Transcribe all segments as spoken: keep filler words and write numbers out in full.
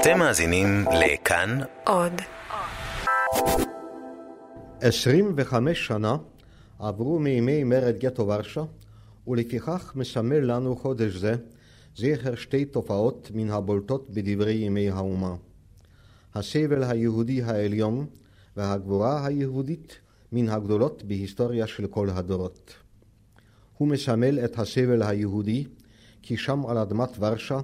אתם מאזינים לכאן עוד. עשרים וחמש שנה עברו מימי מרד גטו ורשה, ולפיכך מסמל לנו חודש זה זכר שתי תופעות מן הבולטות בדברי ימי האומה: הסבל היהודי העליון והגבורה היהודית, מן הגדולות בהיסטוריה של כל הדורות. הוא מסמל את הסבל היהודי, כי שם על אדמת ורשה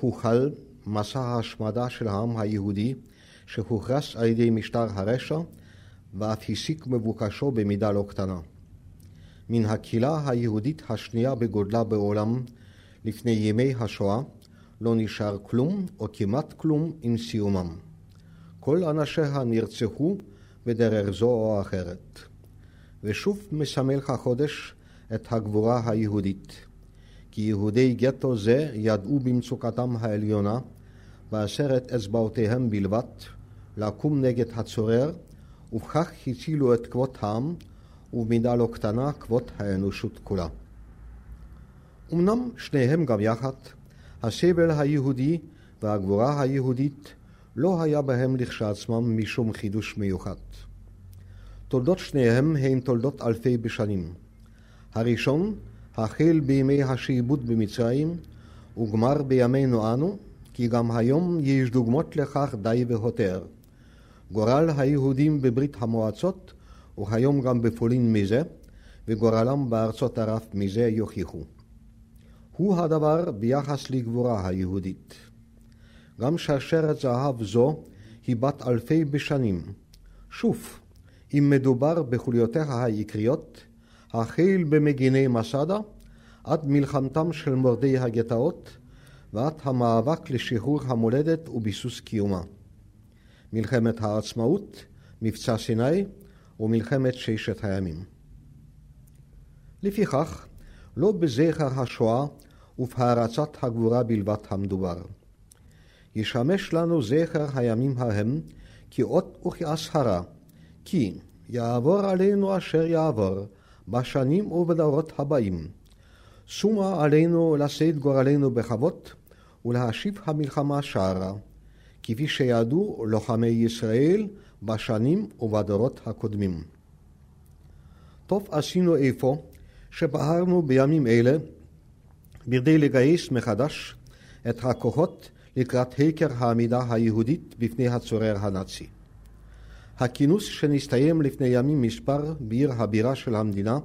הוחל מסע ההשמדה של העם היהודי, שהוכרס על ידי משטר הרשע ואף השיג מבוקשו במידה לא קטנה. מן הקהילה היהודית השנייה בגודלה בעולם לפני ימי השואה לא נשאר כלום או כמעט כלום עם סיומם. כל אנשיה נרצחו בדרך זו או אחרת. ושוב מסמל החודש את הגבורה היהודית, כי יהודי גטו זה ידעו במצוקתם העליונה בעשרת אצבעותיהם בלבד לקום נגד הצורר, ובכך הצילו את כבוד העם ובמידה לא קטנה כבוד האנושות כולה. אמנם שניהם גם יחד, הסבל היהודי והגבורה היהודית, לא היה בהם לכשעצמם משום חידוש מיוחד. תולדות שניהם הן תולדות אלפי בשנים. הראשון החל בימי השעבוד במצרים וגמר בימינו אנו, כי גם היום יש דוגמות לכך די והותר. גורל היהודים בברית המועצות והיום גם בפולין מזה, וגורלם בארצות ערב מזה יוכיחו. הוא הדבר ביחס לגבורה היהודית. גם שרשרת זהב זו היא בת אלפי בשנים. שוב, אם מדובר בחוליותיה העיקריות, החל במגיני מסדה עד מלחמתם של מורדי הגטאות ועד המאבק לשחרור המולדת וביסוס קיומה. מלחמת העצמאות, מבצע סיני ומלחמת ששת הימים. לפיכך, לא בזכר השואה ובהרצת הגבורה בלבד המדובר. ישמש לנו זכר הימים ההם כאות וכהסהרה, כי יעבור עלינו אשר יעבור בשנים ובדורות הבאים. שומה עלינו לשאת גורלנו בכבוד ולהשיב המלחמה שערה, כפי שידעו לוחמי ישראל בשנים ובדורות הקודמים. טוב עשינו איפה שבהרנו בימים אלה בכדי לגייס מחדש את הכוחות לקראת היכר העמידה היהודית בפני הצורר הנאצי. הכינוס שנסתיים לפני ימים מספר בעיר הבירה של המדינה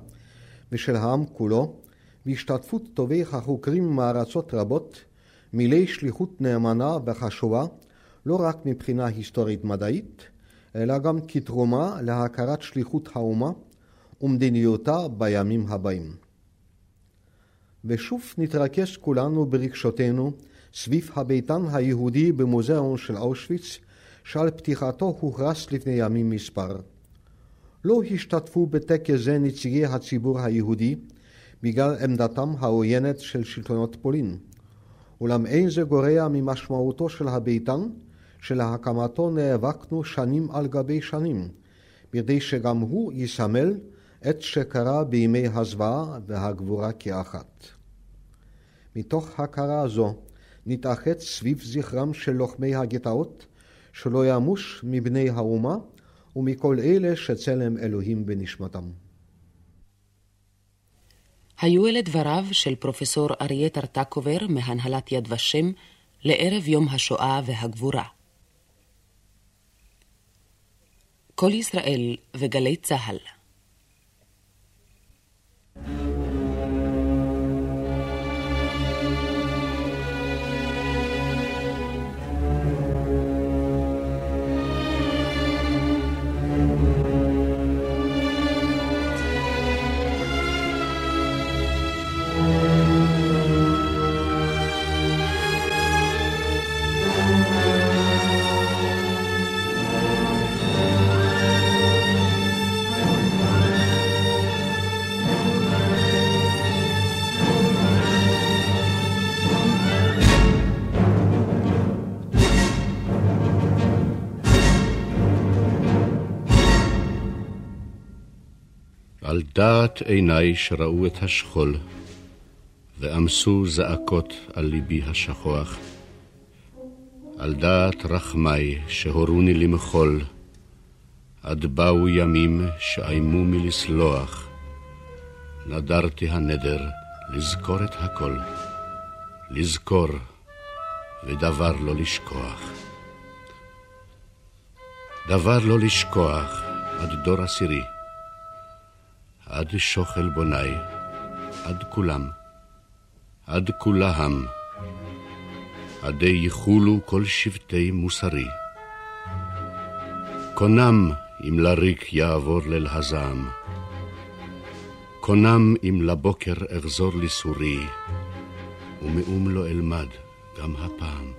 ושל העם כולו, והשתתפות טובי החוקרים מארצות רבות, מילי שליחות נאמנה וחשובה לא רק מבחינה היסטורית מדעית, אלא גם כתרומה להכרת שליחות האומה ומדיניותה בימים הבאים. ושוב נתרכז כולנו ברגשותינו סביב הביתן היהודי במוזיאון של אושוויץ, שעל פתיחתו הוכרס לפני ימים מספר. לא השתתפו בטקס זה נציגי הציבור היהודי בגלל עמדתם העוינת של שלטונות פולין, אולם אין זה גורע ממשמעותו של הביתן, שלהקמתו נאבקנו שנים על גבי שנים, כדי שגם הוא יסמל את שקרה בימי הזוועה והגבורה כאחת. מתוך הכרה זו נתאחד סביב זכרם של לוחמי הגטאות, שלא ימוש מבני האומה ומכל אלה שצלם אלוהים בנשמתם. היו אלה דבריו של פרופסור אריה טרטקובר מהנהלת יד ושם לערב יום השואה והגבורה. כל ישראל וגלי צהל. על דעת עיניי שראו את השכול, ואמסו זעקות על ליבי השכוח, על דעת רחמי שהורוני למחול, עד באו ימים שאיימו מלסלוח, נדרתי הנדר לזכור את הכל, לזכור ודבר לא לשכוח. דבר לא לשכוח עד דור עשירי, עד שוחל בוני, עד כולם, עד כולם, עדי יחולו כל שבטי מוסרי. קונם אם לריק יעבור ליל הזעם, קונם אם לבוקר אחזור לסורי, ומאום לא אלמד גם הפעם.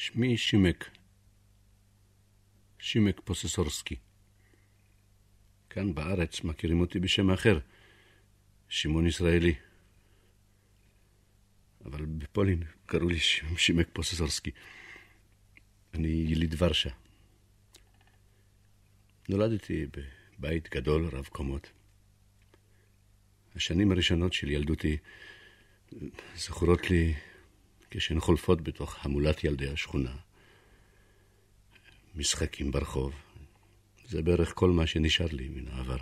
שמי שימק, שימק פוססורסקי. כאן בארץ מכירים אותי בשם אחר, שמעון ישראלי. אבל בפולין קראו לי שימק פוססורסקי. אני יליד ורשה. נולדתי בבית גדול רב קומות. השנים הראשונות של ילדותי זכורות לי כשהן חולפות בתוך המולת ילדי השכונה. משחקים ברחוב. זה בערך כל מה שנשאר לי מן העבר.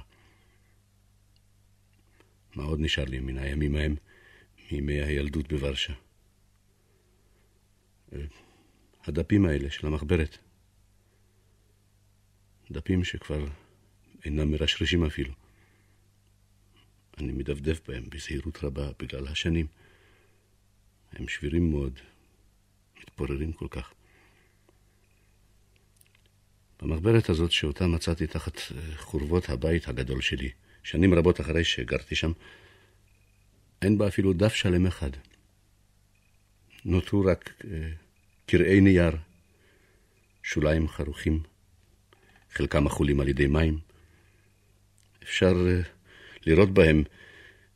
מה עוד נשאר לי מן הימים ההם, מימי הילדות בוורשה? הדפים האלה של המחברת. דפים שכבר אינם מרשרשים אפילו. אני מדפדף בהם בזהירות רבה בגלל השנים. הם שבירים מאוד, מתפוררים כל כך. במחברת הזאת שאותה מצאתי תחת חורבות הבית הגדול שלי, שנים רבות אחרי שגרתי שם, אין בה אפילו דף שלם אחד. נותרו רק קרעי נייר, שוליים חרוכים, חלקם אכולים על ידי מים. אפשר לראות בהם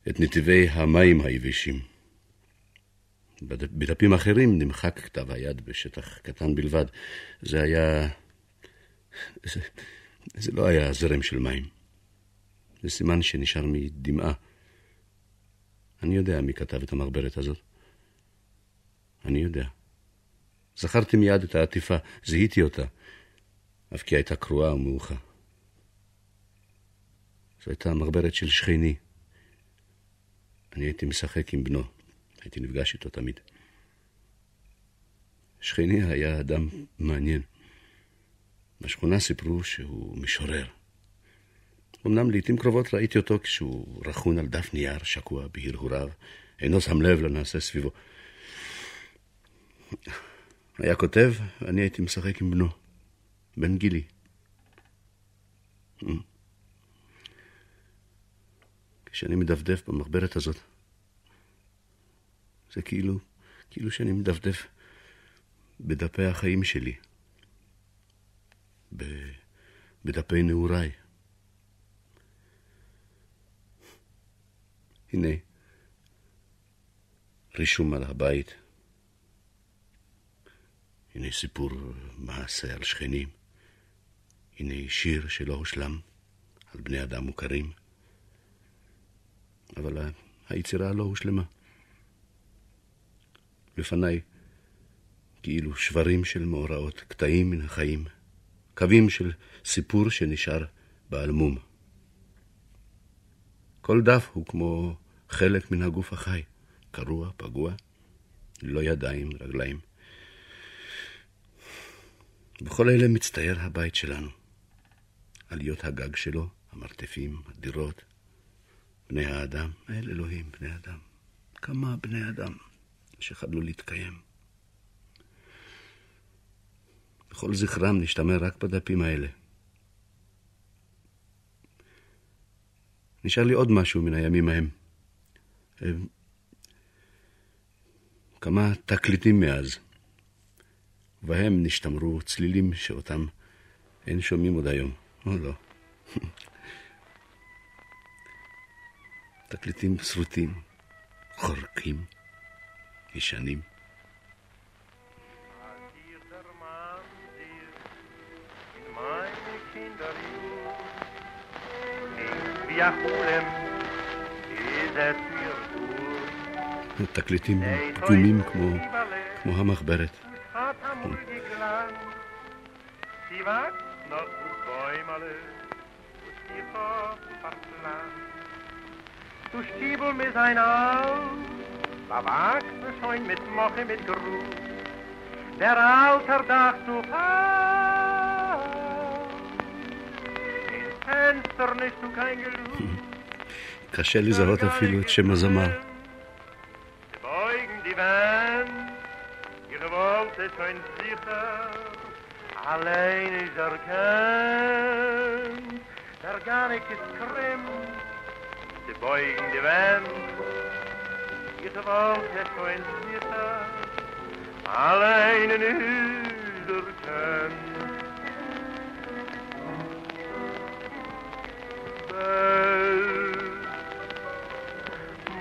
את נתיבי המים היבשים. בדפים אחרים נמחק כתב היד בשטח קטן בלבד. זה היה... זה, זה לא היה זרם של מים. זה סימן שנשאר מדמעה. אני יודע מי כתב את המחברת הזאת. אני יודע. זכרתי מיד את העטיפה, זיהיתי אותה. אף כי הייתה קרועה ומאוחה. זו הייתה המחברת של שכני. אני הייתי משחק עם בנו. הייתי נפגש איתו תמיד. שכני היה אדם מעניין. בשכונה סיפרו שהוא משורר. אמנם לעתים קרובות ראיתי אותו כשהוא רכון על דף נייר, שקוע בהרהוריו, אינו שם לב לנעשה סביבו. היה כותב, אני הייתי משחק עם בנו, בן גילי. כשאני מדפדף במחברת הזאת, זה כאילו, כאילו שאני מדפדף בדפי החיים שלי, ב, בדפי נעוריי. הנה, רישום על הבית. הנה סיפור מעשה על שכנים. הנה שיר שלא הושלם על בני אדם מוכרים. אבל היצירה לא הושלמה. לפניי, כאילו שברים של מאורעות, קטעים מן החיים, קווים של סיפור שנשאר באלמום. כל דף הוא כמו חלק מן הגוף החי, קרוע, פגוע, לא ידיים, רגליים. בכל אלה מצטייר הבית שלנו. עליות הגג שלו, המרתפים, הדירות, בני האדם, אל אלוהים, בני אדם. כמה בני אדם שחדלו להתקיים. בכל זכרם נשתמר רק בדפים האלה. נשאר לי עוד משהו מן הימים ההם. כמה תקליטים מאז, ובהם נשתמרו צלילים שאותם אין שומעים עוד היום. או לא. תקליטים סרוטים, חורקים, ישנים. תקליטים פגומים כמו, כמו המחברת. Du Stiebel mit sein Au, war wachse schon mit Moche, mit Gru. Der Alter dacht noch an, in Fenster nicht und kein Geluch. קשה לזהות אפילו את שם הזמר. Beugen die Wand, ihre Worte schon sicher, allein ist erkannt, der Garnik ist krim. Die Beugen die Wand, ihre Worte schon sicher, allein ist erkannt.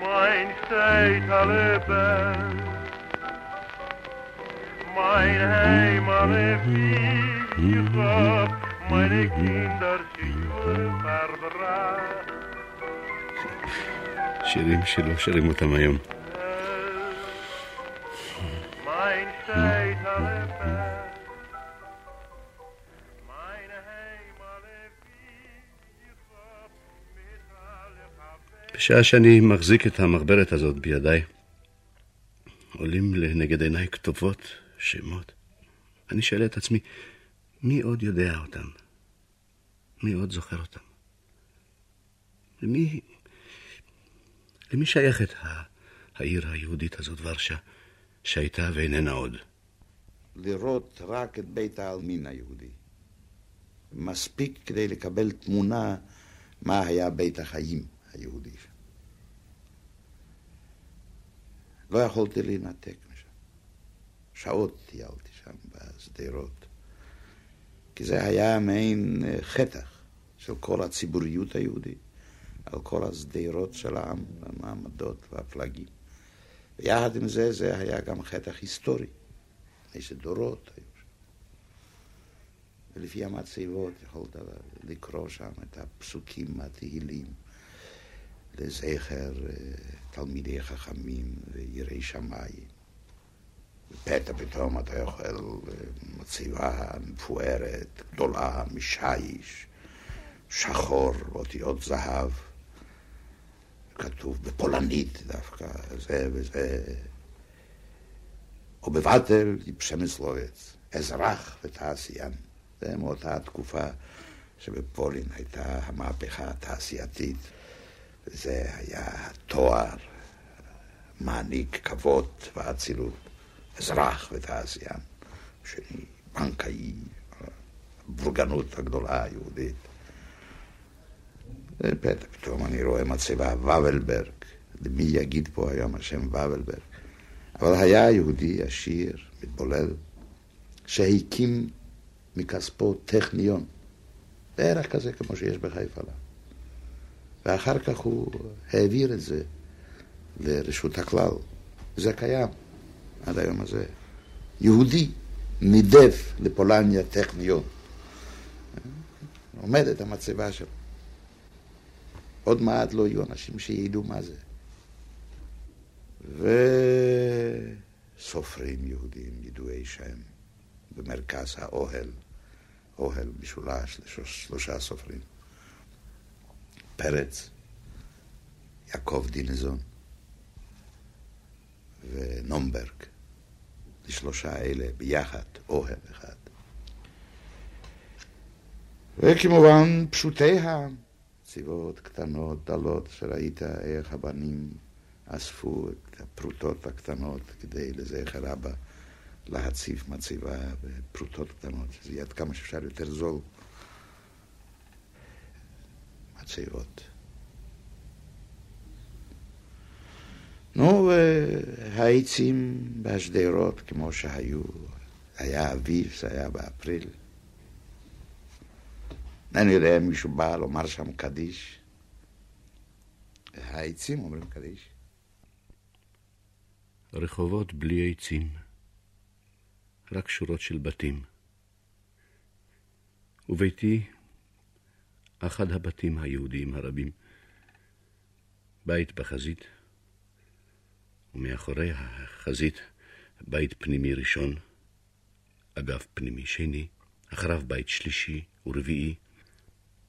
Mein Stadt alle Band, mein Heim alle Viecher, meine Kinder sind verbracht. שירים שלא שרים אותם היום. Mein Stadt alle Band, mein Heim alle Viecher. בשעה שאני מחזיק את המחברת הזאת בידיי, עולים לנגד עיניי כתובות, שמות. אני שאלה את עצמי, מי עוד יודע אותם? מי עוד זוכר אותם? למי, למי שייכת העיר היהודית הזאת, ורשה, שהייתה ואיננה עוד? לראות רק את בית העלמין היהודי. מספיק כדי לקבל תמונה מה היה בית החיים היהודי. לא יכולתי להינתק. שעות טיילתי שם בשדרות, כי זה היה מעין חתך של כל הציבוריות היהודית, על כל השדרות של העם, המעמדות והפלגים. ויחד עם זה, זה היה גם חתך היסטורי, איזה דורות היו שם. ולפי המצבות יכולת לקרוא שם את הפסוקים התהילים, לזכר תלמידי חכמים ויראי שמיים. פתע פתאום אתה יכול מציבה מפוארת, גדולה, משיש, שחור, אותיות זהב, כתוב בפולנית דווקא, זה וזה, או בבטל היא פשמסלובץ, אזרח ותעשיין. זה מאותה התקופה שבפולין הייתה המהפכה התעשייתית, וזה היה התואר, מעניק כבוד והצילות. אזרח ותעשיין, שני בנקאי, הבורגנות הגדולה היהודית. פתע, פתאום אני רואה מצבה וולברג, מי יגיד פה היום השם וולברג? אבל היה יהודי עשיר, מתבולל, שהקים מכספו טכניון, בערך כזה כמו שיש בחיפה. ואחר כך הוא העביר את זה לרשות הכלל, זה קיים. עד היום הזה, יהודי נידף לפולניה טכניון. עומדת המצבה שלו. עוד מעט לא יהיו אנשים שידעו מה זה. וסופרים יהודים, ידועי שם, במרכז האוהל, אוהל משולש לשלושה סופרים. פרץ, יעקב דינזון, ונומברג, לשלושה אלה ביחד, אוהב אחד. וכמובן פשוטיה, צבאות קטנות, דלות, שראית איך הבנים אספו את הפרוטות הקטנות כדי לזכר אבא להציב מציבה בפרוטות קטנות, שזה יהיה עד כמה שאפשר יותר זול. מציבות. נו, והעצים והשדרות כמו שהיו, היה אביב, זה היה באפריל. אני יודע, מישהו בא לומר שם קדיש. העצים אומרים קדיש. רחובות בלי עצים, רק שורות של בתים. וביתי, אחד הבתים היהודיים הרבים, בית בחזית, ומאחורי החזית בית פנימי ראשון, אגף פנימי שני, אחריו בית שלישי ורביעי,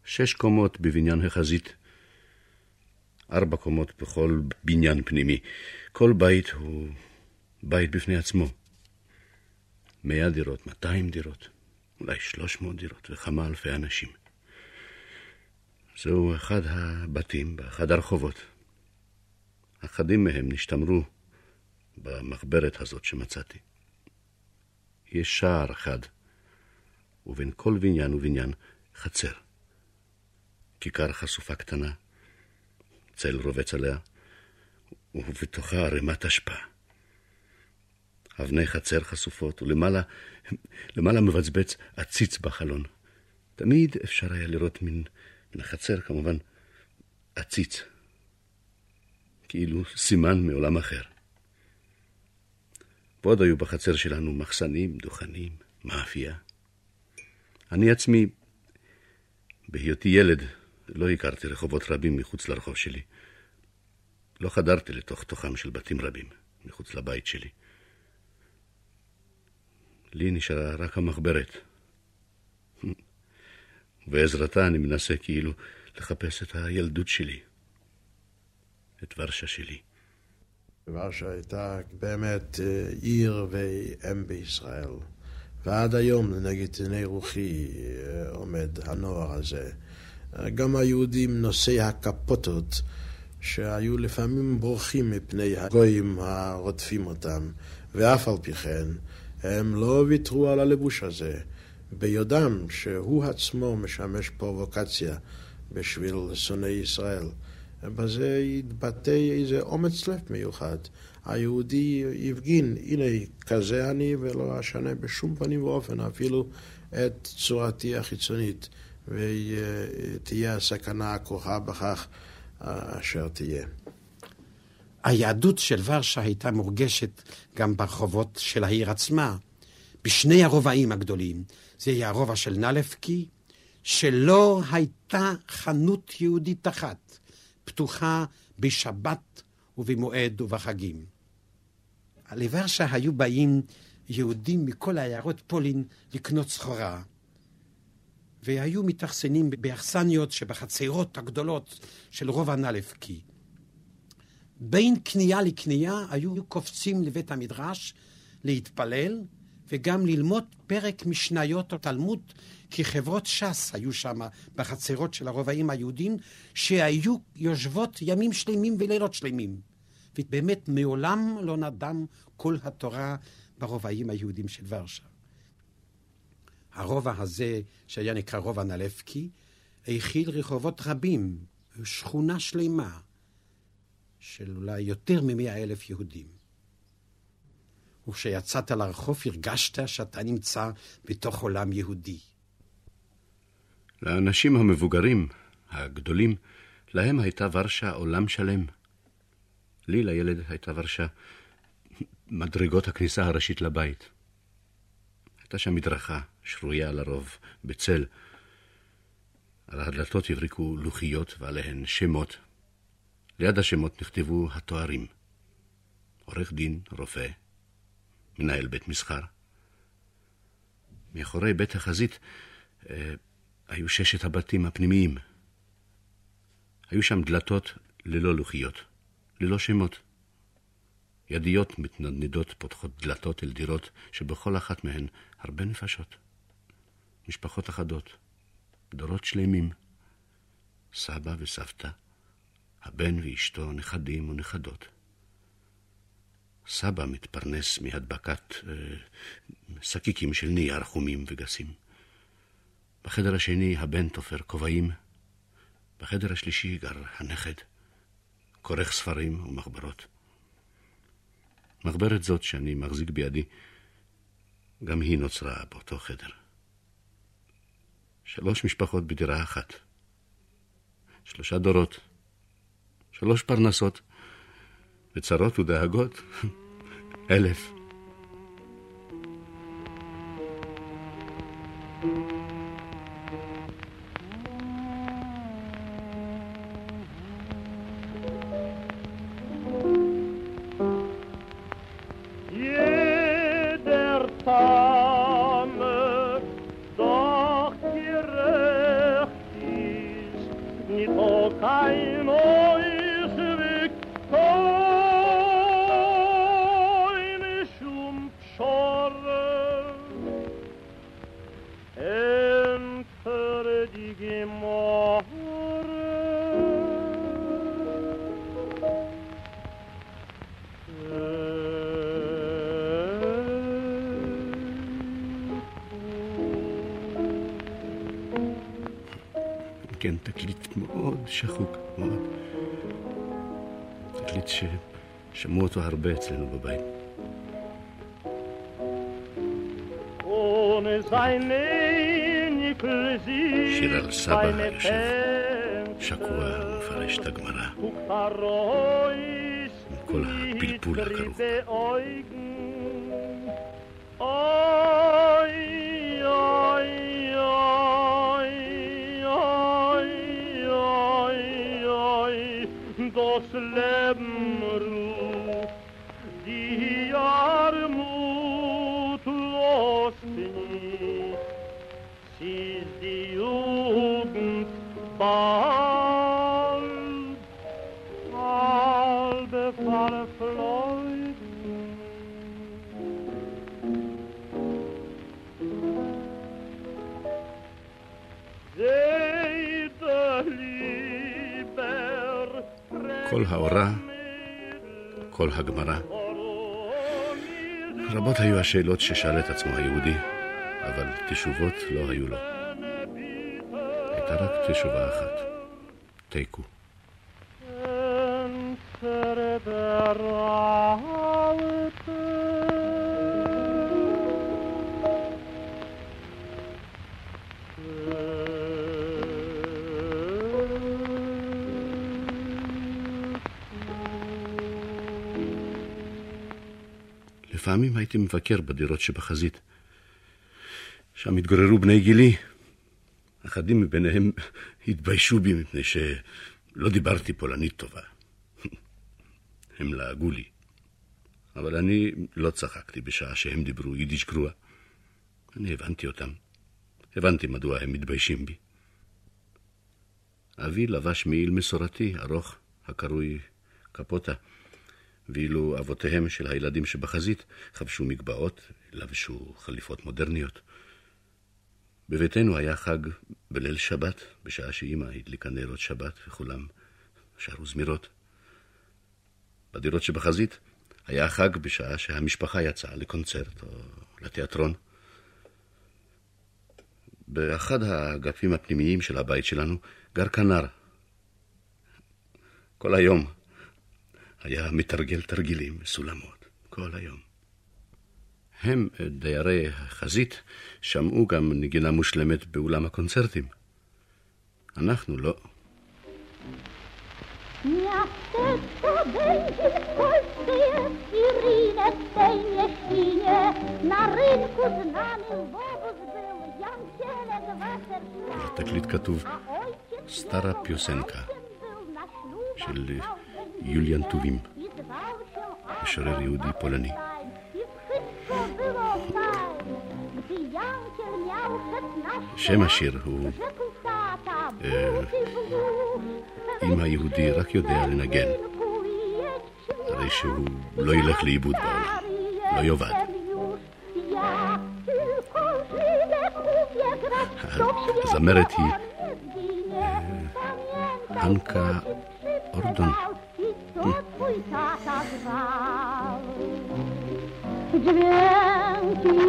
שש קומות בבניין החזית, ארבע קומות בכל בניין פנימי. כל בית הוא בית בפני עצמו. מאה דירות, מאתיים דירות, אולי שלוש מאות דירות וכמה אלפי אנשים. זהו אחד הבתים באחד הרחובות. אחדים מהם נשתמרו במחברת הזאת שמצאתי. יש שער אחד, ובין כל בניין ובניין חצר. כיכר חשופה קטנה, צל רובץ עליה, ובתוכה ערימת השפעה. אבני חצר חשופות, ולמעלה למעלה מבצבץ עציץ בחלון. תמיד אפשר היה לראות מן, מן החצר, כמובן, עציץ. כאילו סימן מעולם אחר. ועוד היו בחצר שלנו מחסנים, דוכנים, מאפייה. אני עצמי, בהיותי ילד, לא הכרתי רחובות רבים מחוץ לרחוב שלי. לא חדרתי לתוך תוכם של בתים רבים, מחוץ לבית שלי. לי נשארה רק המחברת. ובעזרתה אני מנסה כאילו לחפש את הילדות שלי, את ורשה שלי. ורשה הייתה באמת עיר ואם בישראל. ועד היום, נגיד, עיני רוחי עומד הנוער הזה. גם היהודים נושאי הקפוטות, שהיו לפעמים בורחים מפני הגויים הרודפים אותם, ואף על פי כן, הם לא ויתרו על הלבוש הזה, ביודם שהוא עצמו משמש פרובוקציה בשביל שונאי ישראל. בזה התבטא איזה אומץ לב מיוחד. היהודי יפגין, הנה כזה אני ולא אשנה בשום פנים ואופן, אפילו את צורתי החיצונית, ותהיה הסכנה הכרוכה בכך אשר תהיה. היהדות של ורשה הייתה מורגשת גם ברחובות של העיר עצמה, בשני הרובעים הגדולים. זה היה הרובע של נלפקי, שלא הייתה חנות יהודית אחת, פתוחה בשבת ובמועד ובחגים. לוורשה היו באים יהודים מכל העיירות פולין לקנות סחורה, והיו מתאכסנים באכסניות שבחצרות הגדולות של רובע נלפקי. בין קנייה לקנייה היו קופצים לבית המדרש להתפלל וגם ללמוד פרק משניות או תלמוד, כי חברות ש"ס היו שם בחצרות של הרובעים היהודים, שהיו יושבות ימים שלמים ולילות שלמים. ובאמת מעולם לא נדם כל התורה ברובעים היהודים של ורשה. הרובע הזה, שהיה נקרא רובע נלפקי, הכיל רחובות רבים, שכונה שלמה, של אולי יותר ממאה אלף יהודים. וכשיצאת לרחוב הרגשת שאתה נמצא בתוך עולם יהודי. לאנשים המבוגרים, הגדולים, להם הייתה ורשה עולם שלם. לי, לילד, הייתה ורשה מדרגות הכניסה הראשית לבית. הייתה שם מדרכה, שרויה לרוב, בצל. על הדלתות הבריקו לוחיות ועליהן שמות. ליד השמות נכתבו התוארים. עורך דין, רופא, מנהל בית מסחר. מאחורי בית החזית היו ששת הבתים הפנימיים. היו שם דלתות ללא לוחיות, ללא שמות. ידיות מתנדנדות פותחות דלתות אל דירות שבכל אחת מהן הרבה נפשות. משפחות אחדות, דורות שלמים, סבא וסבתא, הבן ואשתו, נכדים ונכדות. סבא מתפרנס מהדבקת סקיקים אה, של נייר חומים וגסים. בחדר השני הבן תופר כובעים, בחדר השלישי גר הנכד, כורך ספרים ומחברות. מחברת זאת שאני מחזיק בידי, גם היא נוצרה באותו חדר. שלוש משפחות בדירה אחת, שלושה דורות, שלוש פרנסות, וצרות ודאגות, אלף. כן, תקליט מאוד שחוק, מאוד. תקליט ששמעו אותו הרבה אצלנו בבית. שיר על סבא היושב, שקוע ומפרש את הגמרא, עם כל הפלפול הכרוך. Das Leben ruft, die Armut lost nicht, sie ist die Jugend bald, halbe verflogen. כל האורה, כל הגמרא. רבות היו השאלות ששאל את עצמו היהודי, אבל תשובות לא היו לו. הייתה רק תשובה אחת. תיקו. לפעמים הייתי מבקר בדירות שבחזית. שם התגוררו בני גילי. אחדים מביניהם התביישו בי מפני שלא דיברתי פולנית טובה. הם לעגו לי. אבל אני לא צחקתי בשעה שהם דיברו יידיש גרוע. אני הבנתי אותם. הבנתי מדוע הם מתביישים בי. אבי לבש מעיל מסורתי, ארוך, הקרוי קפוטה. ואילו אבותיהם של הילדים שבחזית חבשו מגבעות, לבשו חליפות מודרניות. בביתנו היה חג בליל שבת, בשעה שאימא הדליקה נרות שבת וכולם שרו זמירות. בדירות שבחזית היה חג בשעה שהמשפחה יצאה לקונצרט או לתיאטרון. באחד האגפים הפנימיים של הבית שלנו גר כנר. כל היום היה מתרגל תרגילים וסולמות, כל היום. הם, דיירי החזית, שמעו גם נגינה מושלמת באולם הקונצרטים. אנחנו לא. בתקליט כתוב סטרה פיוסנקה, של יוליאן טובים, משורר יהודי פולני. שם השיר הוא אם היהודי רק יודע לנגן, הרי שהוא לא ילך לאיבוד בעולם, לא יובד. הזמרת היא אנקה אורדון. דרנקי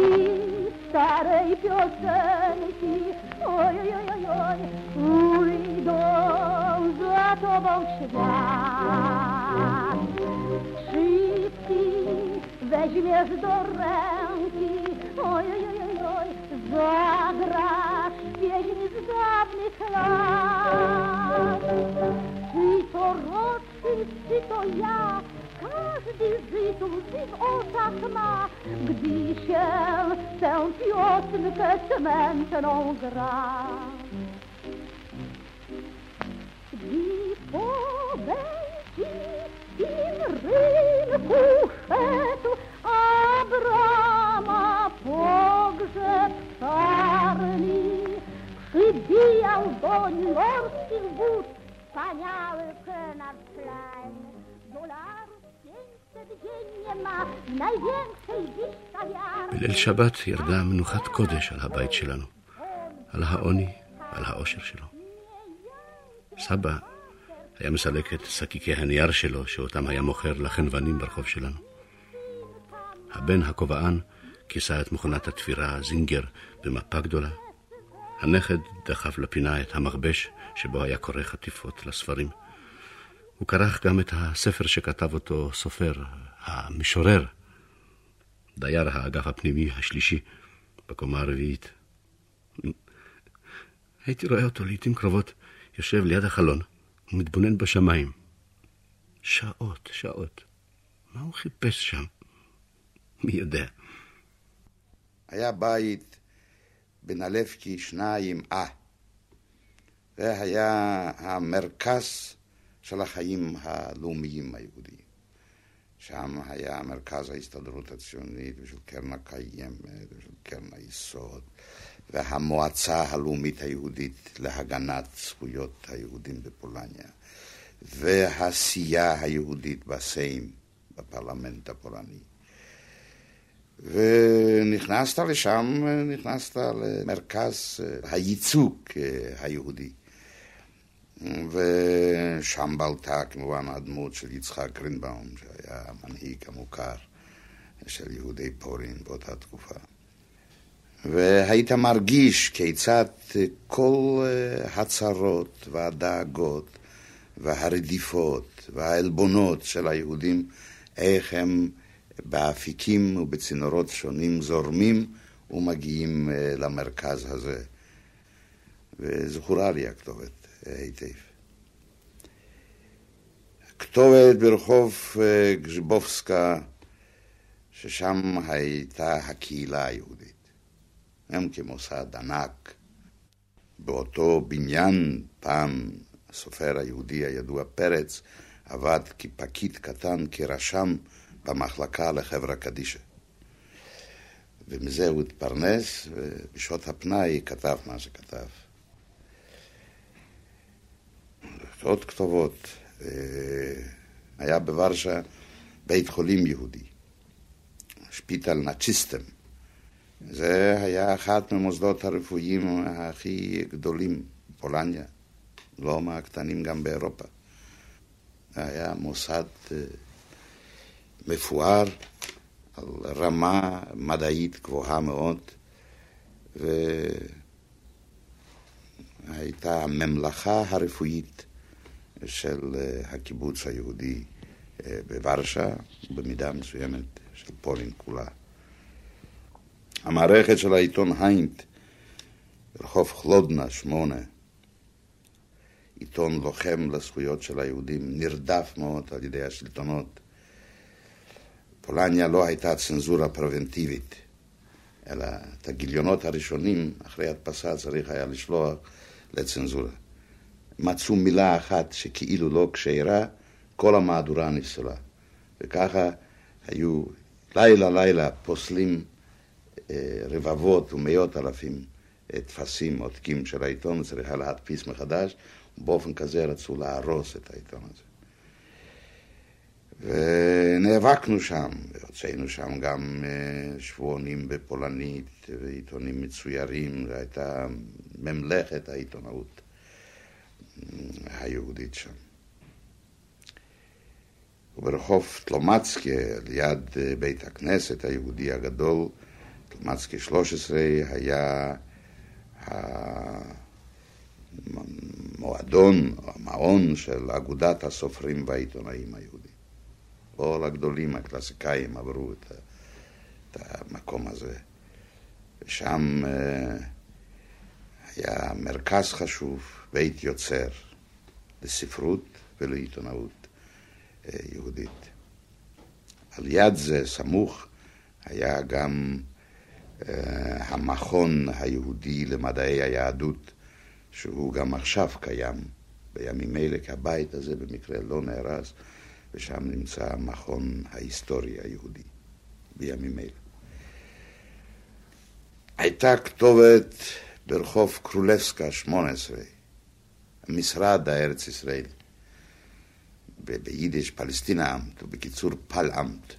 starej piosenki, oj, oj, oj, oj, ujdą za tobą w świat. Wszystki weźmiesz do ręki, oj, oj, oj, oj, zagrasz pieśń z dawnych lat. Czy to Rotszy, czy to ja, każdy Żyd łzy w oczach ma, gdy się tę piosenkę smętną gra. Gdy po Bełcińskim rynku szedł Abrama pogrzeb czarny, przybijał doń morskich wód wspaniały nad planem dolarów. בליל שבת ירדה מנוחת קודש על הבית שלנו, על העוני, על העושר שלו. סבא היה מסלק את סקיקי הנייר שלו שאותם היה מוכר לחנוונים ברחוב שלנו. הבן הכובען כיסה את מכונת התפירה זינגר במפה גדולה. הנכד דחף לפינה את המחבש שבו היה קורא חטיפות לספרים. הוא קרח גם את הספר שכתב אותו סופר, המשורר, דייר האגף הפנימי השלישי, בקומה הרביעית. הייתי רואה אותו לעתים קרובות, יושב ליד החלון, ומתבונן בשמיים. שעות, שעות. מה הוא חיפש שם? מי יודע? היה בית בנלפקי שניים אה. זה היה המרכז של החיים הלאומיים היהודיים. שם היה מרכז ההסתדרות הציונית ושל קרן הקיימת ושל קרן היסוד והמועצה הלאומית היהודית להגנת זכויות היהודים בפולניה והעשייה היהודית בסיים בפרלמנט הפולני. ונכנסת לשם, נכנסת למרכז הייצוג היהודי. ושם בלטה כמובן הדמות של יצחק גרינבאום, שהיה המנהיג המוכר של יהודי פולין באותה תקופה. והיית מרגיש כיצד כל הצרות והדאגות והרדיפות והעלבונות של היהודים, איך הם באפיקים ובצינורות שונים זורמים ומגיעים למרכז הזה. וזכורה לי הכתובת היטב. הכתובת ברחוב גז'בובסקה, ששם הייתה הקהילה היהודית. הם כמוסד ענק. באותו בניין פעם הסופר היהודי הידוע פרץ עבד כפקיד קטן, כרשם במחלקה לחברה קדישה. ומזה הוא התפרנס, ובשעות הפנאי כתב מה שכתב. עוד כתובות, היה בוורשה בית חולים יהודי, שפיטל נאצ'יסטם. זה היה אחת ממוסדות הרפואיים הכי גדולים בפולניה, לא מהקטנים גם באירופה. היה מוסד מפואר על רמה מדעית גבוהה מאוד, והייתה הממלכה הרפואית של הקיבוץ היהודי בוורשה, במידה מסוימת של פולין כולה. המערכת של העיתון היינט, רחוב חלודנה שמונה, עיתון לוחם לזכויות של היהודים, נרדף מאוד על ידי השלטונות. פולניה לא הייתה צנזורה פרוונטיבית, אלא את הגיליונות הראשונים אחרי הדפסה צריך היה לשלוח לצנזורה. מצאו מילה אחת שכאילו לא כשרה, כל המהדורה נפסלה. וככה היו לילה לילה פוסלים אה, רבבות ומאות אלפים תפסים עותקים של העיתון, צריכה להדפיס מחדש, ובאופן כזה רצו להרוס את העיתון הזה. ונאבקנו שם, הוצאנו שם גם שבועונים בפולנית ועיתונים מצוירים, זו הייתה ממלכת העיתונאות היהודית שם. וברחוב טלומצקי, ליד בית הכנסת היהודי הגדול, טלומצקי שלוש עשרה, היה המועדון, המעון של אגודת הסופרים והעיתונאים היהודים. כל הגדולים, הקלאסיקאים, עברו את, את המקום הזה. ושם היה מרכז חשוב, בית יוצר, לספרות ולעיתונאות יהודית. על יד זה, סמוך, היה גם uh, המכון היהודי למדעי היהדות, שהוא גם עכשיו קיים בימים אלה, כי הבית הזה במקרה לא נהרס, ושם נמצא המכון ההיסטורי היהודי בימים אלה. הייתה כתובת ברחוב קרולבסקה שמונה עשרה, המשרד הארץ ישראל, ביידיש פלסטינה אמט, בקיצור פל אמט.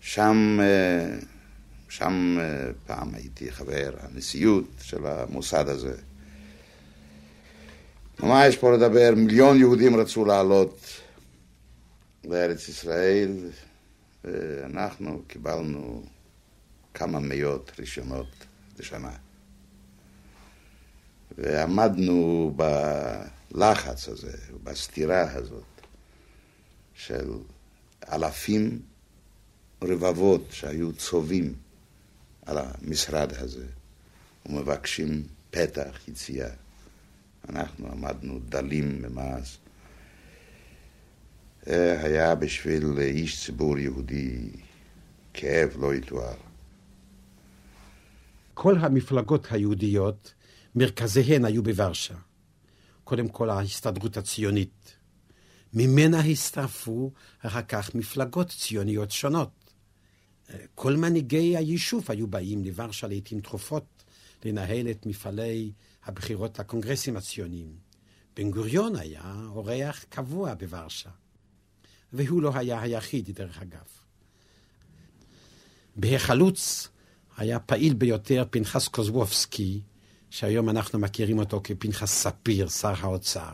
שם, שם פעם הייתי חבר הנשיאות של המוסד הזה. מה יש פה לדבר? מיליון יהודים רצו לעלות לארץ ישראל, ואנחנו קיבלנו כמה מאות ראשונות לשנה. ועמדנו בלחץ הזה, בסתירה הזאת, של אלפים רבבות שהיו צובים על המשרד הזה, ומבקשים פתח, יציאה. אנחנו עמדנו דלים ממעש. היה בשביל איש ציבור יהודי כאב לא יתואר. כל המפלגות היהודיות, מרכזיהן היו בוורשה. קודם כל ההסתדרות הציונית. ממנה הסתרפו אחר כך מפלגות ציוניות שונות. כל מנהיגי היישוב היו באים לוורשה לעתים תכופות, לנהל את מפעלי הבחירות לקונגרסים הציוניים. בן גוריון היה אורח קבוע בוורשה, והוא לא היה היחיד דרך אגב. בהחלוץ היה פעיל ביותר פנחס קוזבובסקי, שהיום אנחנו מכירים אותו כפנחס ספיר, שר האוצר.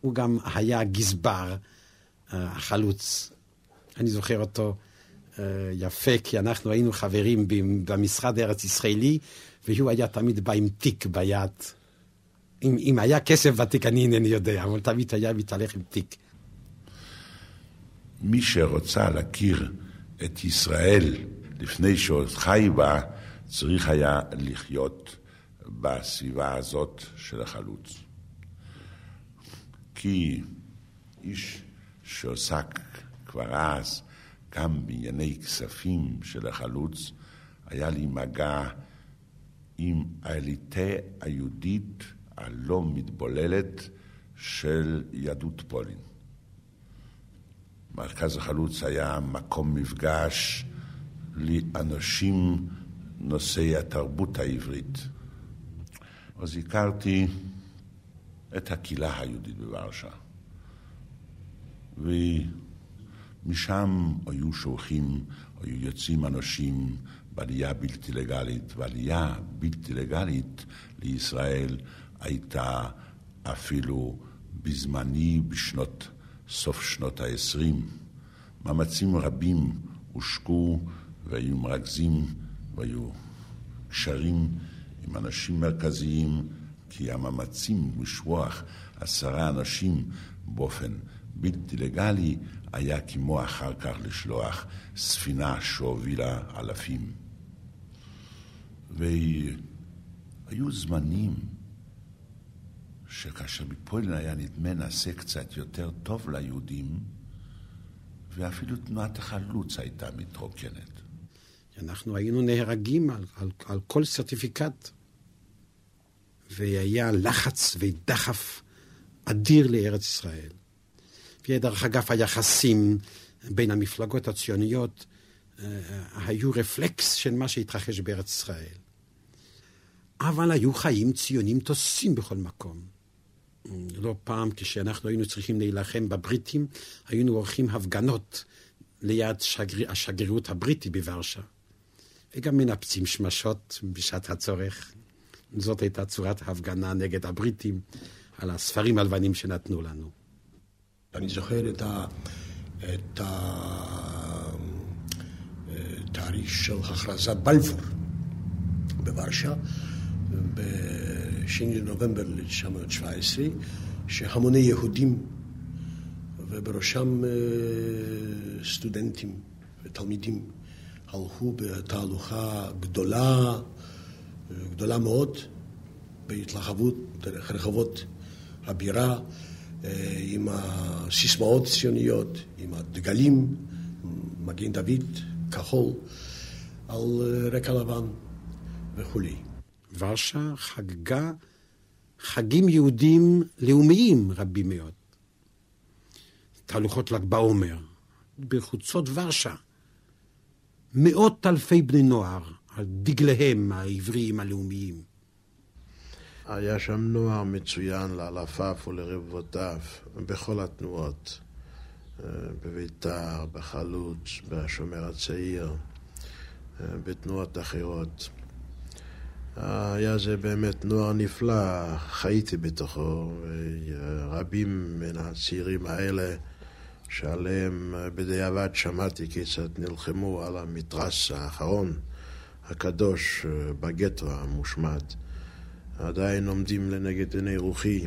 הוא גם היה גזבר החלוץ. אני זוכר אותו יפה, כי אנחנו היינו חברים במשרד הארץ ישראלי, והוא היה תמיד בא עם תיק ביד. אם, אם היה כסף בתיק, אני אינני יודע, אבל תמיד היה מתהלך עם תיק. מי שרוצה להכיר את ישראל לפני שעוד חי בה, צריך היה לחיות בסביבה הזאת של החלוץ. כי איש שעוסק כבר אז, גם בענייני כספים של החלוץ, היה לי מגע עם האליטה היהודית הלא מתבוללת של יהדות פולין. מרכז החלוץ היה מקום מפגש לאנשים נושאי התרבות העברית. אז הכרתי את הקהילה היהודית בוורשה. ומשם היו שולחים, היו יוצאים אנשים בעלייה בלתי לגלית, ועלייה בלתי לגלית לישראל הייתה אפילו בזמני בשנות, סוף שנות ה-עשרים. מאמצים רבים הושקו והיו מרכזים והיו קשרים עם אנשים מרכזיים, כי המאמצים לשלוח עשרה אנשים באופן בלתי לגלי היה כמו אחר כך לשלוח ספינה שהובילה אלפים. והיו זמנים שכאשר בפולין היה נדמה נעשה קצת יותר טוב ליהודים, ואפילו תנועת החלוץ הייתה מתרוקנת. אנחנו היינו נהרגים על, על, על כל סרטיפיקט, והיה לחץ ודחף אדיר לארץ ישראל. ודרך אגב, היחסים בין המפלגות הציוניות היו רפלקס של מה שהתרחש בארץ ישראל. אבל היו חיים ציונים תוססים בכל מקום. לא פעם כשאנחנו היינו צריכים להילחם בבריטים, היינו עורכים הפגנות ליד שגר... השגרירות הבריטי בוורשה. וגם מנפצים שמשות בשעת הצורך. זאת הייתה צורת ההפגנה נגד הבריטים על הספרים הלבנים שנתנו לנו. אני זוכר את ה... את התאריך של הכרזת בלפור בוורשה ב-שני בנובמבר תשע עשרה שבע עשרה, שהמוני יהודים ובראשם סטודנטים ותלמידים הלכו בתהלוכה גדולה גדולה מאוד בהתרחבות דרך רחובות הבירה עם הסיסמאות ציוניות, עם הדגלים, מגן דוד, כחול, על רקע לבן וכו'. ורשה חגגה חגים יהודים לאומיים רבים מאוד. תהלוכות ל"ג בעומר, בחוצות ורשה, מאות אלפי בני נוער, על דגליהם העבריים הלאומיים. היה שם נוער מצוין לאלפיו ולרבבותיו, בכל התנועות, בביתר, בחלוץ, בשומר הצעיר, בתנועות אחרות. היה זה באמת נוער נפלא, חייתי בתוכו, רבים מן הצעירים האלה שעליהם בדיעבד שמעתי כיצד נלחמו על המתרס האחרון, הקדוש בגטו המושמד. עדיין עומדים לנגד עיני רוחי.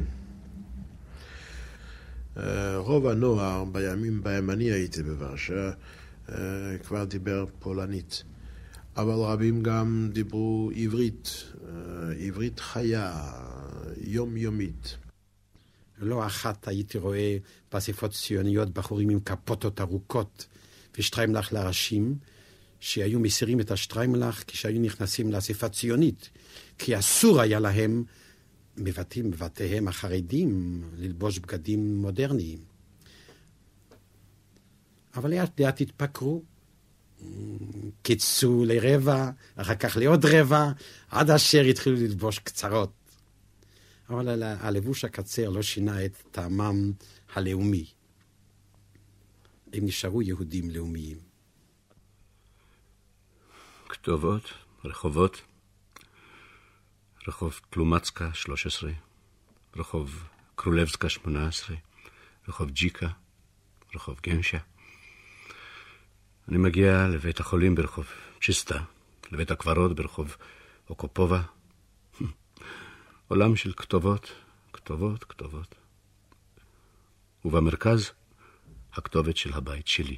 רוב הנוער בימים בהם אני הייתי בוורשה כבר דיבר פולנית, אבל רבים גם דיברו עברית, עברית חיה, יומיומית. לא אחת הייתי רואה באספות ציוניות בחורים עם קפוטות ארוכות ושטריימלך לראשים, שהיו מסירים את השטריימלך כשהיו נכנסים לאספה ציונית, כי אסור היה להם מבטאים בבתיהם החרדים ללבוש בגדים מודרניים. אבל לאט לאט התפקרו, קיצו לרבע, אחר כך לעוד רבע, עד אשר התחילו ללבוש קצרות. אבל הלבוש הקצר לא שינה את טעמם הלאומי. הם נשארו יהודים לאומיים. כתובות, רחובות, רחוב קלומצקה שלוש עשרה, רחוב קרולבסקה שמונה עשרה, רחוב ג'יקה, רחוב גנשה. אני מגיע לבית החולים ברחוב צ'יסטה, לבית הקברות ברחוב אוקופובה. עולם של כתובות, כתובות, כתובות. ובמרכז, הכתובת של הבית שלי.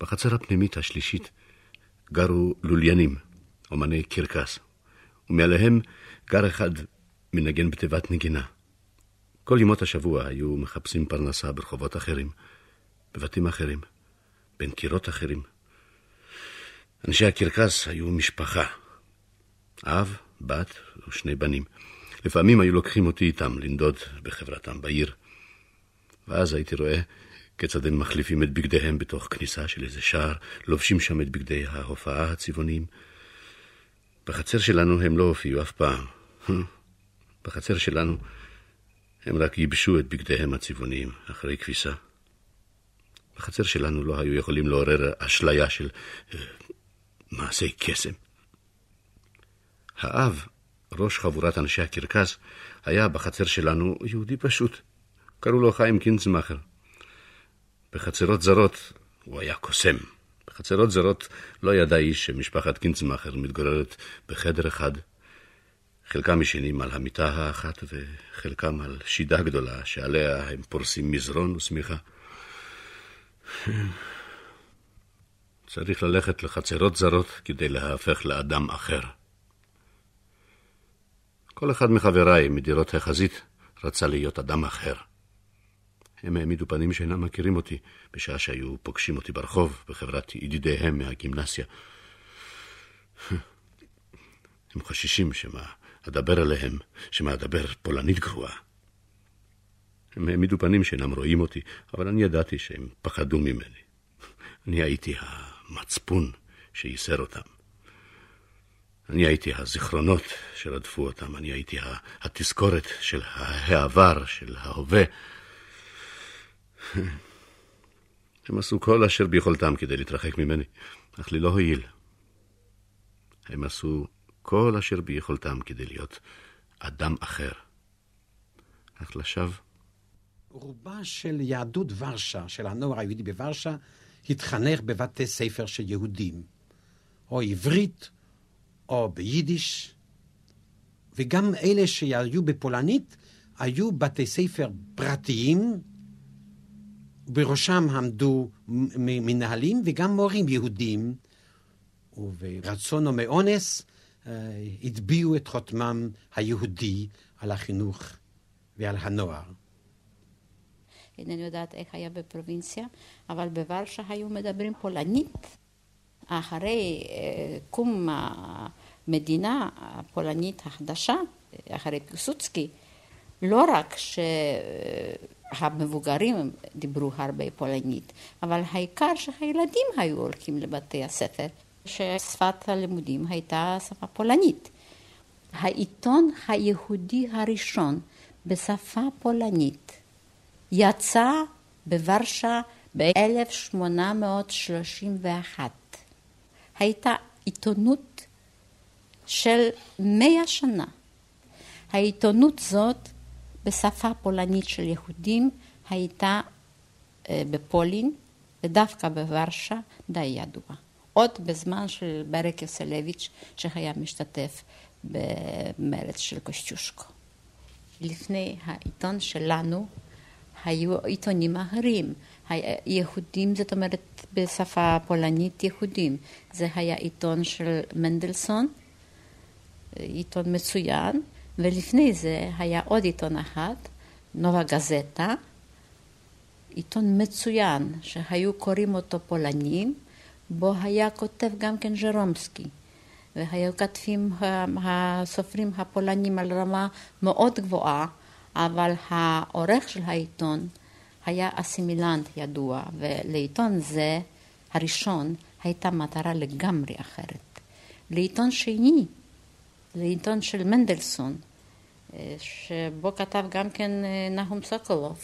בחצר הפנימית השלישית גרו לוליינים, אומני קרקס. ומעליהם גר אחד מנגן בתיבת נגינה. כל ימות השבוע היו מחפשים פרנסה ברחובות אחרים, בבתים אחרים, בין קירות אחרים. אנשי הקרקס היו משפחה. אב, בת ושני בנים. לפעמים היו לוקחים אותי איתם לנדוד בחברתם בעיר. ואז הייתי רואה כיצד הם מחליפים את בגדיהם בתוך כניסה של איזה שער, לובשים שם את בגדי ההופעה הצבעוניים. בחצר שלנו הם לא הופיעו אף פעם. בחצר שלנו הם רק ייבשו את בגדיהם הצבעוניים אחרי כביסה. בחצר שלנו לא היו יכולים לעורר אשליה של uh, מעשי קסם. האב, ראש חבורת אנשי הקרקס, היה בחצר שלנו יהודי פשוט. קראו לו חיים קינצמאחר. בחצרות זרות הוא היה קוסם. בחצרות זרות לא ידע איש שמשפחת קינצמאחר מתגוררת בחדר אחד. חלקם ישנים על המיטה האחת וחלקם על שידה גדולה שעליה הם פורסים מזרון וסמיכה. צריך ללכת לחצרות זרות כדי להפך לאדם אחר. כל אחד מחבריי מדירות החזית רצה להיות אדם אחר. הם העמידו פנים שאינם מכירים אותי, בשעה שהיו פוגשים אותי ברחוב, בחברת ידידיהם מהגימנסיה. הם חשישים שמה אדבר עליהם, שמה אדבר פולנית גרועה. הם העמידו פנים שאינם רואים אותי, אבל אני ידעתי שהם פחדו ממני. אני הייתי המצפון שיסר אותם. אני הייתי הזיכרונות שרדפו אותם, אני הייתי התזכורת של העבר, של ההווה. הם עשו כל אשר ביכולתם כדי להתרחק ממני, אך לי לא הועיל. הם עשו כל אשר ביכולתם כדי להיות אדם אחר. אך לשווא. רובה של יהדות ורשה, של הנוער היהודי בוורשה, התחנך בבתי ספר של יהודים, או עברית, או ביידיש, וגם אלה שהיו בפולנית, היו בתי ספר פרטיים, בראשם עמדו מנהלים וגם מורים יהודים, וברצון או מאונס הטביעו את חותמם היהודי על החינוך ועל הנוער. אינני יודעת איך היה בפרובינציה, אבל בוורשה היו מדברים פולנית. אחרי קום המדינה הפולנית החדשה, אחרי פיסוצקי, לא רק שהמבוגרים דיברו הרבה פולנית, אבל העיקר שהילדים היו הולכים לבתי הספר, ששפת הלימודים הייתה שפה פולנית. העיתון היהודי הראשון בשפה פולנית יצא בוורשה ב-אלף שמונה מאות שלושים ואחת. הייתה עיתונות של מאה שנה. העיתונות זאת בשפה פולנית של יהודים הייתה בפולין, ודווקא בוורשה די ידועה. עוד בזמן של ברק יוסלביץ' שהיה משתתף במרץ של קוסטיושקו. לפני העיתון שלנו היו עיתונים אחרים. יהודים, זאת אומרת בשפה פולנית יהודים. זה היה עיתון של מנדלסון, עיתון מצוין, ולפני זה היה עוד עיתון אחד, נובה גזטה, עיתון מצוין, שהיו קוראים אותו פולנים, בו היה כותב גם כן ז'רומסקי, והיו כתבים הסופרים הפולנים על רמה מאוד גבוהה, אבל העורך של העיתון היה אסימילנט ידוע, ולעיתון זה הראשון הייתה מטרה לגמרי אחרת. לעיתון שני, לעיתון של מנדלסון, שבו כתב גם כן נחום סוקולוב,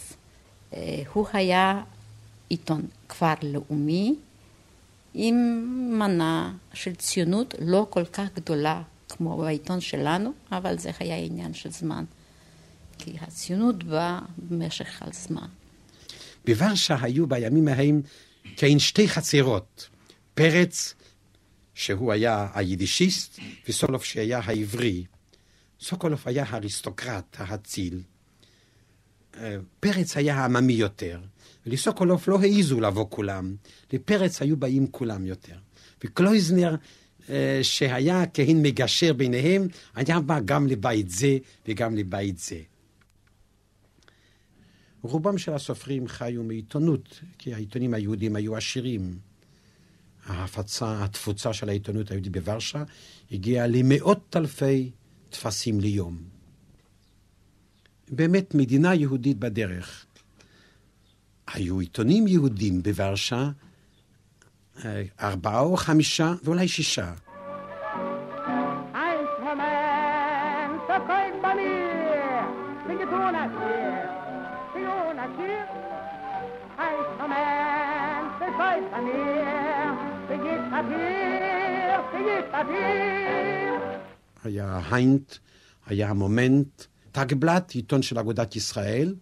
הוא היה עיתון כבר לאומי, עם מנה של ציונות לא כל כך גדולה כמו בעיתון שלנו, אבל זה היה עניין של זמן, כי הציונות באה במשך הזמן. בוורשה היו בימים ההם כאין שתי חצרות, פרץ שהוא היה היידישיסט וסולוב שהיה העברי. סוקולוב היה האריסטוקרט, ההציל. פרץ היה העממי יותר. לסוקולוב לא העיזו לבוא כולם, לפרץ היו באים כולם יותר. וקלויזנר שהיה כהן מגשר ביניהם, היה בא גם לבית זה וגם לבית זה. רובם של הסופרים חיו מעיתונות, כי העיתונים היהודים היו עשירים. ההפצה, התפוצה של העיתונות היהודית בוורשה הגיעה למאות אלפי תפסים ליום. באמת מדינה יהודית בדרך. היו עיתונים יהודים בוורשה, ארבעה או חמישה ואולי שישה. היה היינט, היה מומנט, תגבלט, עיתון של אגודת ישראל,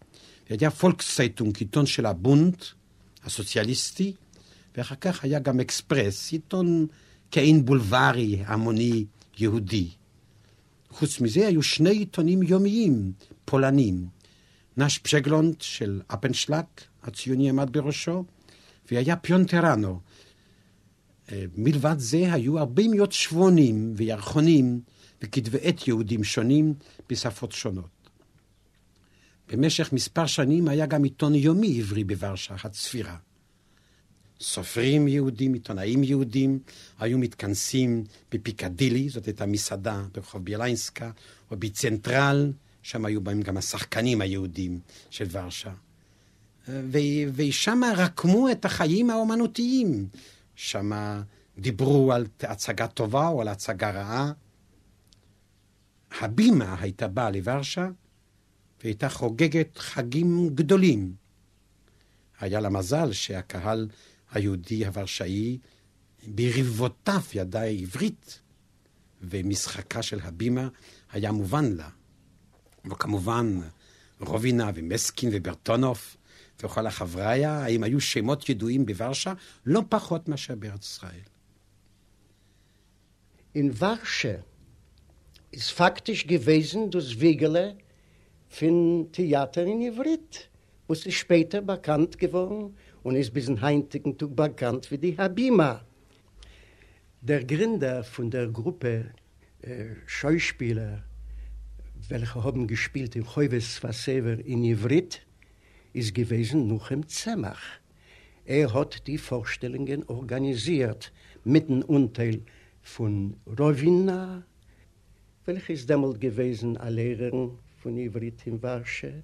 היה פולקסייטונג, עיתון של הבונד הסוציאליסטי, ואחר כך היה גם אקספרס, עיתון כאין בולברי, המוני יהודי. חוץ מזה היו שני עיתונים יומיים, פולנים. נש פשגלונד של אפנשלק, הציוני עמד בראשו, והיה פיונטרנו. מלבד זה היו הרבה מאות שבונים וירחונים וכתבי עת יהודים שונים בשפות שונות. במשך מספר שנים היה גם עיתון יומי עברי בוורשה, הצפירה. סופרים יהודים, עיתונאים יהודים, היו מתכנסים בפיקדילי, זאת הייתה מסעדה ברחוב ביאליינסקה, או בצנטרל, שם היו בהם גם השחקנים היהודים של ורשה. ושם רקמו את החיים האומנותיים. שם דיברו על הצגה טובה או על הצגה רעה, הבימה הייתה באה לוורשה, והייתה חוגגת חגים גדולים. היה לה מזל שהקהל היהודי הוורשאי ברבותיו ידע עברית, ומשחקה של הבימה היה מובן לה. וכמובן רובינה ומסקין וברטונוף וכל החבריה, הם היו שמות ידועים בוורשה, לא פחות מאשר בארץ ישראל. In Warsche ist faktisch gewesen das Wegele von Theater in Ivrit, was ist später bekannt geworden und ist bis in heutigen Tag bekannt wie die Habima. Der Gründer von der Gruppe äh, Schauspieler, welche haben gespielt im Choves Vasever in Ivrit, ist gewesen Nuchem Zemach. Er hat die Vorstellungen organisiert mit dem Unteil von Rovina, welches damals gewesen a Lehrer von Ivrit in Warsche,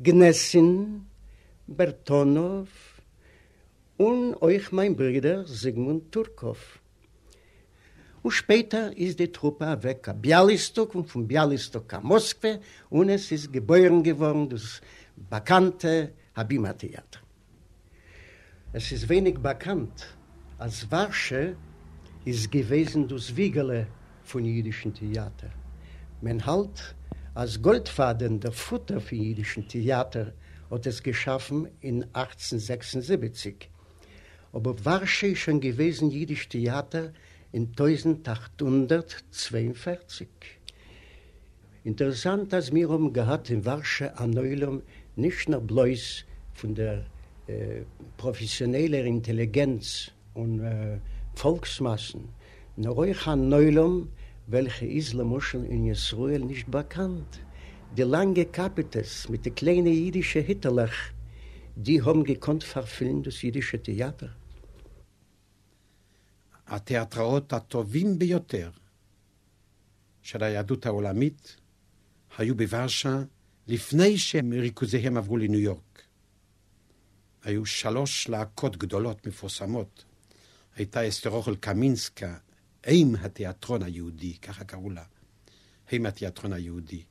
Gnessin, Bertonow und euch mein Bruder Sigmund Turkov. Und später ist die Truppe weg a Bialystok und von Bialystok a Moskwe und es ist geboren geworden das bekannte Habima-Theater. Es ist wenig bekannt, als Warsche ist gewesen das Wiegele von jüdischen Theater. Man halt, als Goldfaden, der Futter für jüdischen Theater, hat es geschaffen in achtzehnhundertsechsundsiebzig. Aber Warsche ist schon gewesen jüdisch Theater in achtzehnhundertzweiundvierzig. Interessant, dass wir haben gehabt in Warsche an Neulung nicht nur bloß von der äh, professionellen Intelligenz und äh, Volksmassen, nur euch an Neulung, welche Islammuscheln in Israel nicht bekannt. Die lange Kapites mit der kleinen jüdischen Hitlerlach, die haben gekonnt verfüllen das jüdische Theater. התיאטראות הטובים ביותר של היהדות העולמית היו בוורשה לפני שמריכוזיהם עברו לניו יורק. היו שלוש להקות גדולות מפורסמות. הייתה אסתר אוכל קמינסקה, אם התיאטרון היהודי, ככה קראו לה, אם התיאטרון היהודי.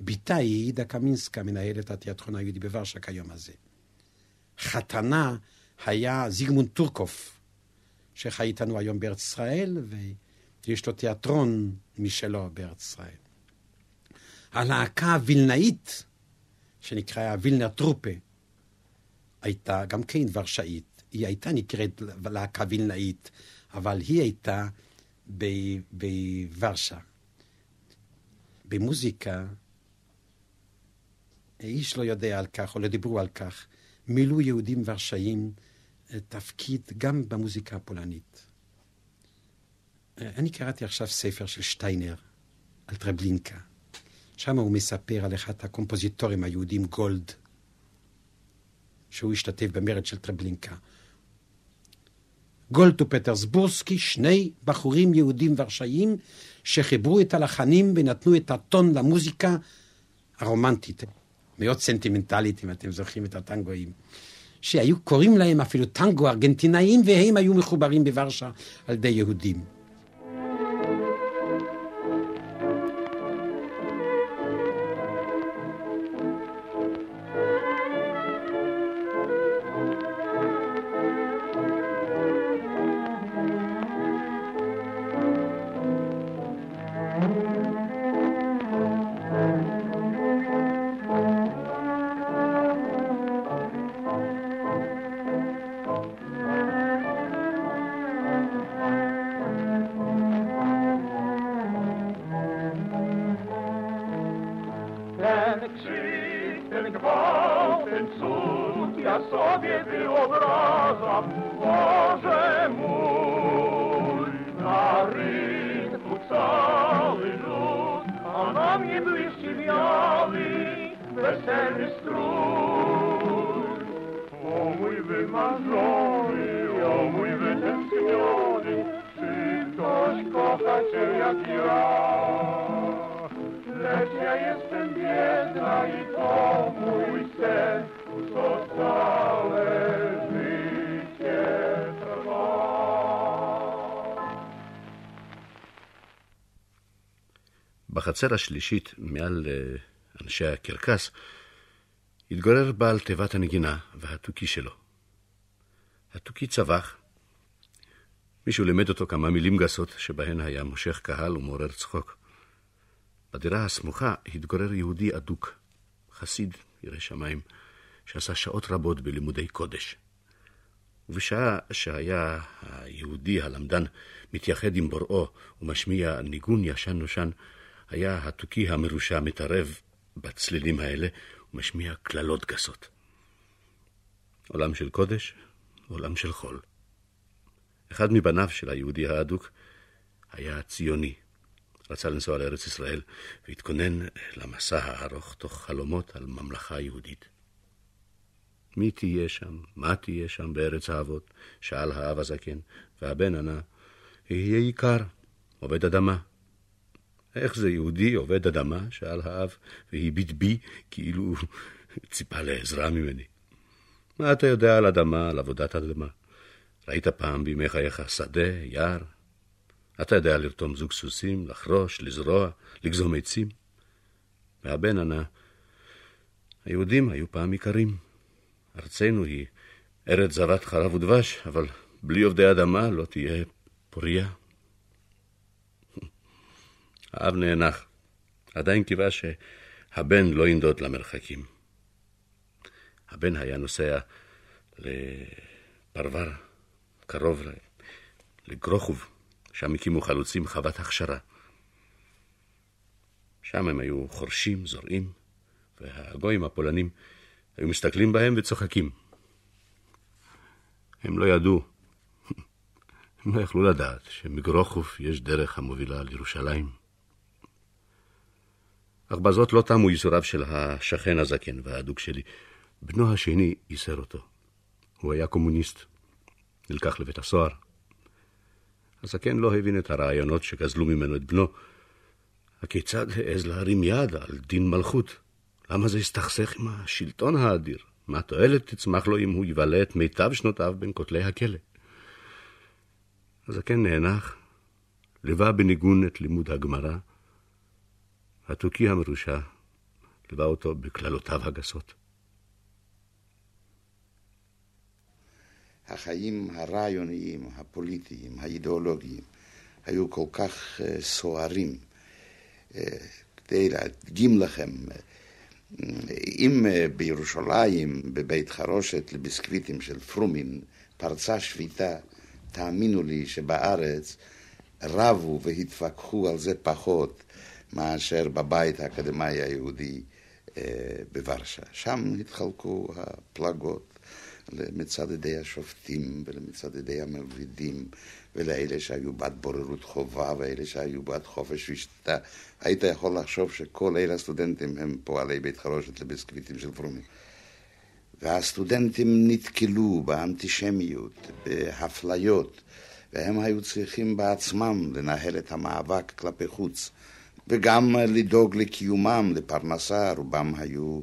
ביתה היא עידה קמינסקה, מנהלת התיאטרון היהודי בוורשה כיום הזה. חתנה היה זיגמונד טורקוף, שחי איתנו היום בארץ ישראל, ויש לו תיאטרון משלו בארץ ישראל. הלהקה הווילנאית, שנקראה הווילנר טרופה, הייתה גם כן ורשאית. היא הייתה נקראת להקה וילנאית, אבל היא הייתה בוורשה. במוזיקה, איש לא יודע על כך, או לא דיברו על כך, מילאו יהודים ורשאים תפקיד גם במוזיקה הפולנית. אני קראתי עכשיו ספר של שטיינר על טרבלינקה. שם הוא מספר על אחד הקומפוזיטורים היהודים, גולד, שהוא השתתף במרד של טרבלינקה. גולד ופטרסבורסקי, שני בחורים יהודים ורשאים שחיברו את הלחנים ונתנו את הטון למוזיקה הרומנטית, מאוד סנטימנטלית, אם אתם זוכרים את הטנגואים, שהיו קוראים להם אפילו טנגו ארגנטינאים, והם היו מחוברים בוורשה על ידי יהודים. בחצר השלישית, מעל אנשי הקרקס, התגורר בעל תיבת הנגינה והתוכי שלו. התוכי צבח. מישהו לימד אותו כמה מילים גסות שבהן היה מושך קהל ומעורר צחוק. בדירה הסמוכה התגורר יהודי אדוק, חסיד ירא שמיים, שעשה שעות רבות בלימודי קודש. ובשעה שהיה היהודי הלמדן מתייחד עם בוראו ומשמיע ניגון ישן נושן, היה התוכי המרושע מתערב בצלילים האלה ומשמיע כללות גסות. עולם של קודש, עולם של חול. אחד מבניו של היהודי האדוק היה ציוני. רצה לנסוע לארץ ישראל והתכונן למסע הארוך תוך חלומות על ממלכה יהודית. מי תהיה שם? מה תהיה שם בארץ האבות? שאל האב הזקן, והבן ענה, יהיה עיקר, עובד אדמה. איך זה יהודי עובד אדמה? שאל האב, והביט בי כאילו ציפה לעזרה ממני. מה אתה יודע על אדמה, על עבודת אדמה? ראית פעם בימי חייך שדה, יער? אתה יודע לרתום זוג סוסים, לחרוש, לזרוע, לגזום עצים? והבן ענה, היהודים היו פעם עיקרים. ארצנו היא ארץ זבת חלב ודבש, אבל בלי עובדי אדמה לא תהיה פוריה. האב נאנח, עדיין קיווה שהבן לא ינדוד למרחקים. הבן היה נוסע לפרבר, קרוב לגרוחוב, שם הקימו חלוצים חוות הכשרה. שם הם היו חורשים, זורעים, והגויים הפולנים היו מסתכלים בהם וצוחקים. הם לא ידעו, הם לא יכלו לדעת, שמגרוחוף יש דרך המובילה לירושלים. אך בזאת לא תמו ייסוריו של השכן הזקן והאדוק שלי. בנו השני ייסר אותו. הוא היה קומוניסט, נלקח לבית הסוהר. הזקן לא הבין את הרעיונות שגזלו ממנו את בנו. הכיצד העז להרים יד על דין מלכות? למה זה הסתכסך עם השלטון האדיר? מה תועלת תצמח לו אם הוא יבלה את מיטב שנותיו בין כותלי הכלא? הזקן נאנח, ליווה בניגון את לימוד הגמרא. התוכי המרושע ליווה אותו בכללותיו הגסות. החיים הרעיוניים, הפוליטיים, האידיאולוגיים, היו כל כך סוערים. כדי להדגים לכם, אם בירושלים, בבית חרושת לביסקוויטים של פרומין, פרצה שביתה, תאמינו לי שבארץ רבו והתפקחו על זה פחות מאשר בבית האקדמי היהודי בוורשה. שם התחלקו הפלגות למצד ידי השופטים ולמצד ידי המעבידים ולאלה שהיו בעד בוררות חובה ואלה שהיו בעד חופש ושתייה. היית יכול לחשוב שכל אלה הסטודנטים הם פועלי בית חרושת לביסקוויטים של פרומין. והסטודנטים נתקלו באנטישמיות, בהפליות, והם היו צריכים בעצמם לנהל את המאבק כלפי חוץ, וגם לדאוג לקיומם, לפרנסה. רובם היו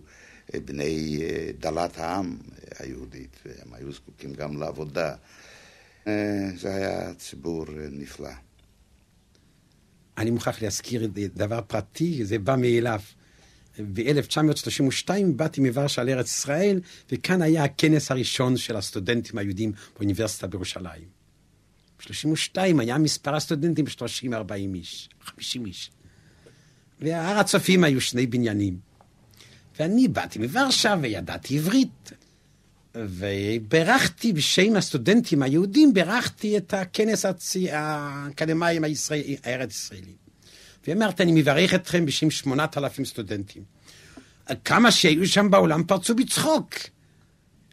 בני דלת העם היהודית, והם היו זקוקים גם לעבודה. זה היה ציבור נפלא. אני מוכרח להזכיר דבר פרטי, זה בא מאליו. ב-אלף תשע מאות שלושים ושתיים באתי מוורשה לארץ ישראל, וכאן היה הכנס הראשון של הסטודנטים היהודים באוניברסיטה בירושלים. ב-שלושים ושתיים היה מספר הסטודנטים שלושים, ארבעים איש, חמישים איש. וההר הצופים היו שני בניינים. ואני באתי מוורשה וידעתי עברית. וברכתי בשם הסטודנטים היהודים, ברכתי את הכנס האקדמיים הארץ ישראלי. ואמרתי, אני מברך אתכם בשם שמונת אלפים סטודנטים. כמה שהיו שם בעולם פרצו בצחוק.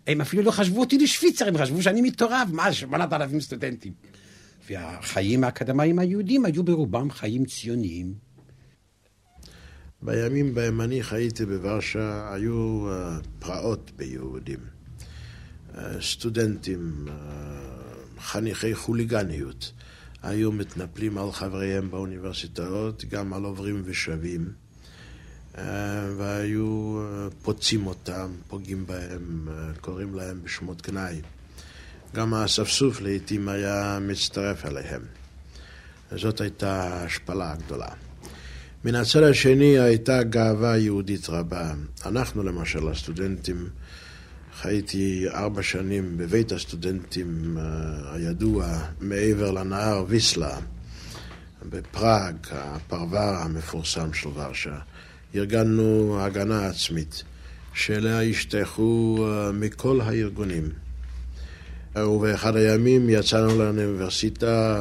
הם אפילו לא חשבו אותי לשוויצר, הם חשבו שאני מתעורב, מה, שמונת אלפים סטודנטים. והחיים האקדמיים היהודים היו ברובם חיים ציוניים. בימים בהם אני חייתי בוורשה, היו פרעות ביהודים. סטודנטים, חניכי חוליגניות, היו מתנפלים על חבריהם באוניברסיטאות, גם על עוברים ושבים, והיו פוצים אותם, פוגעים בהם, קוראים להם בשמות גנאי. גם הספסוף לעתים היה מצטרף אליהם. זאת הייתה השפלה הגדולה. מן הצד השני הייתה גאווה יהודית רבה. אנחנו למשל הסטודנטים, חייתי ארבע שנים בבית הסטודנטים הידוע מעבר לנהר ויסלה בפראג, הפרבר המפורסם של ורשה. ארגנו הגנה עצמית שאליה השתייכו מכל הארגונים, ובאחד הימים יצאנו לאוניברסיטה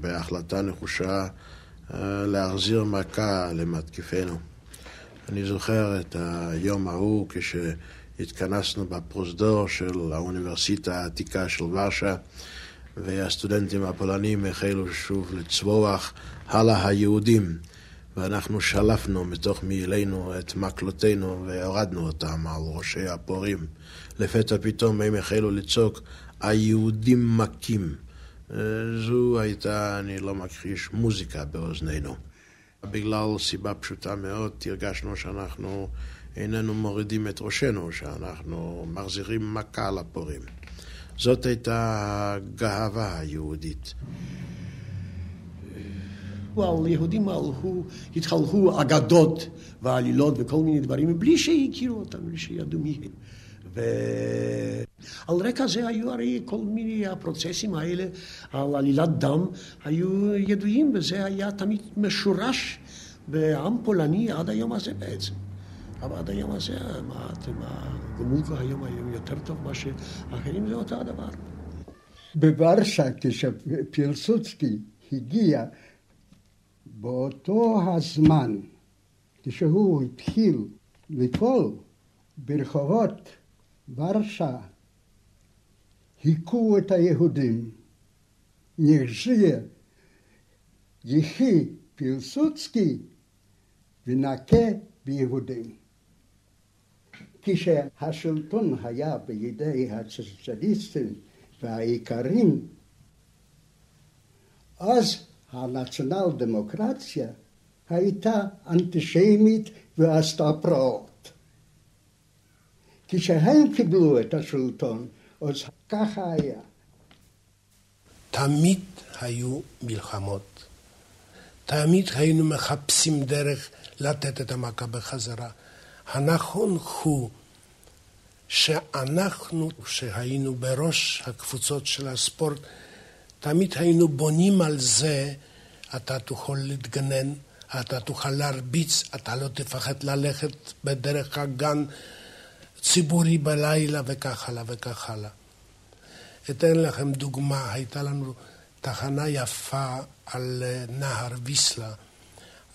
בהחלטה נחושה להחזיר מכה למתקיפנו. אני זוכר את היום ההוא כשהתכנסנו בפרוזדור של האוניברסיטה העתיקה של ורשה, והסטודנטים הפולנים החלו שוב לצבוח הלאה היהודים, ואנחנו שלפנו מתוך מעילנו את מקלותינו והורדנו אותם על ראשי הפורים. לפתע פתאום הם החלו לצעוק, היהודים מכים. זו הייתה, אני לא מכחיש, מוזיקה באוזנינו. בגלל סיבה פשוטה מאוד, הרגשנו שאנחנו איננו מורידים את ראשנו, שאנחנו מחזירים מכה לפורים. זאת הייתה גאווה היהודית. ועל יהודים הלכו, התחלכו אגדות ועלילות וכל מיני דברים, בלי שהכירו אותם, בלי שידעו מי הם. ועל רקע זה היו הרי כל מיני הפרוצסים האלה על עלילת דם, היו ידועים, וזה היה תמיד משורש בעם פולני עד היום הזה בעצם. אבל עד היום הזה, מה אתם, הגמולקה היום היום יותר טוב מה שאחרים, זה אותו הדבר. בוורשה, כשפילסוצקי הגיע, באותו הזמן, כשהוא התחיל לפעול ברחובות ורשה, היכו את היהודים. נחזיר, יחי פילסוצקי ונקה ביהודים. כשהשלטון היה בידי הסוציאליסטים והאיכרים, אז הנציונל דמוקרטיה הייתה אנטישמית ועשתה פרעות. כשהם קיבלו את השלטון, אז ככה היה. תמיד היו מלחמות. תמיד היינו מחפשים דרך לתת את המכה בחזרה. הנכון הוא שאנחנו, שהיינו בראש הקבוצות של הספורט, תמיד היינו בונים על זה, אתה תוכל להתגנן, אתה תוכל להרביץ, אתה לא תפחד ללכת בדרך הגן ציבורי בלילה וכך הלאה וכך הלאה. אתן לכם דוגמה, הייתה לנו תחנה יפה על נהר ויסלה.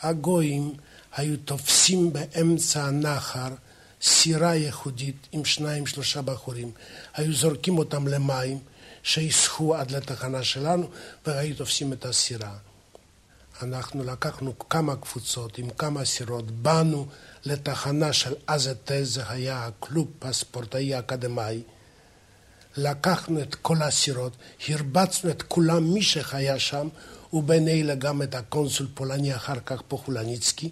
הגויים היו תופסים באמצע הנהר סירה ייחודית עם שניים שלושה בחורים, היו זורקים אותם למים, שיסחו עד לתחנה שלנו, והיו תופסים את הסירה. אנחנו לקחנו כמה קבוצות עם כמה סירות, באנו לתחנה של אז את, זה היה הקלוב הספורטאי האקדמי, לקחנו את כל הסירות, הרבצנו את כולם מי שחיה שם, ובין אלה גם את הקונסול פולני אחר כך פוחולניצקי,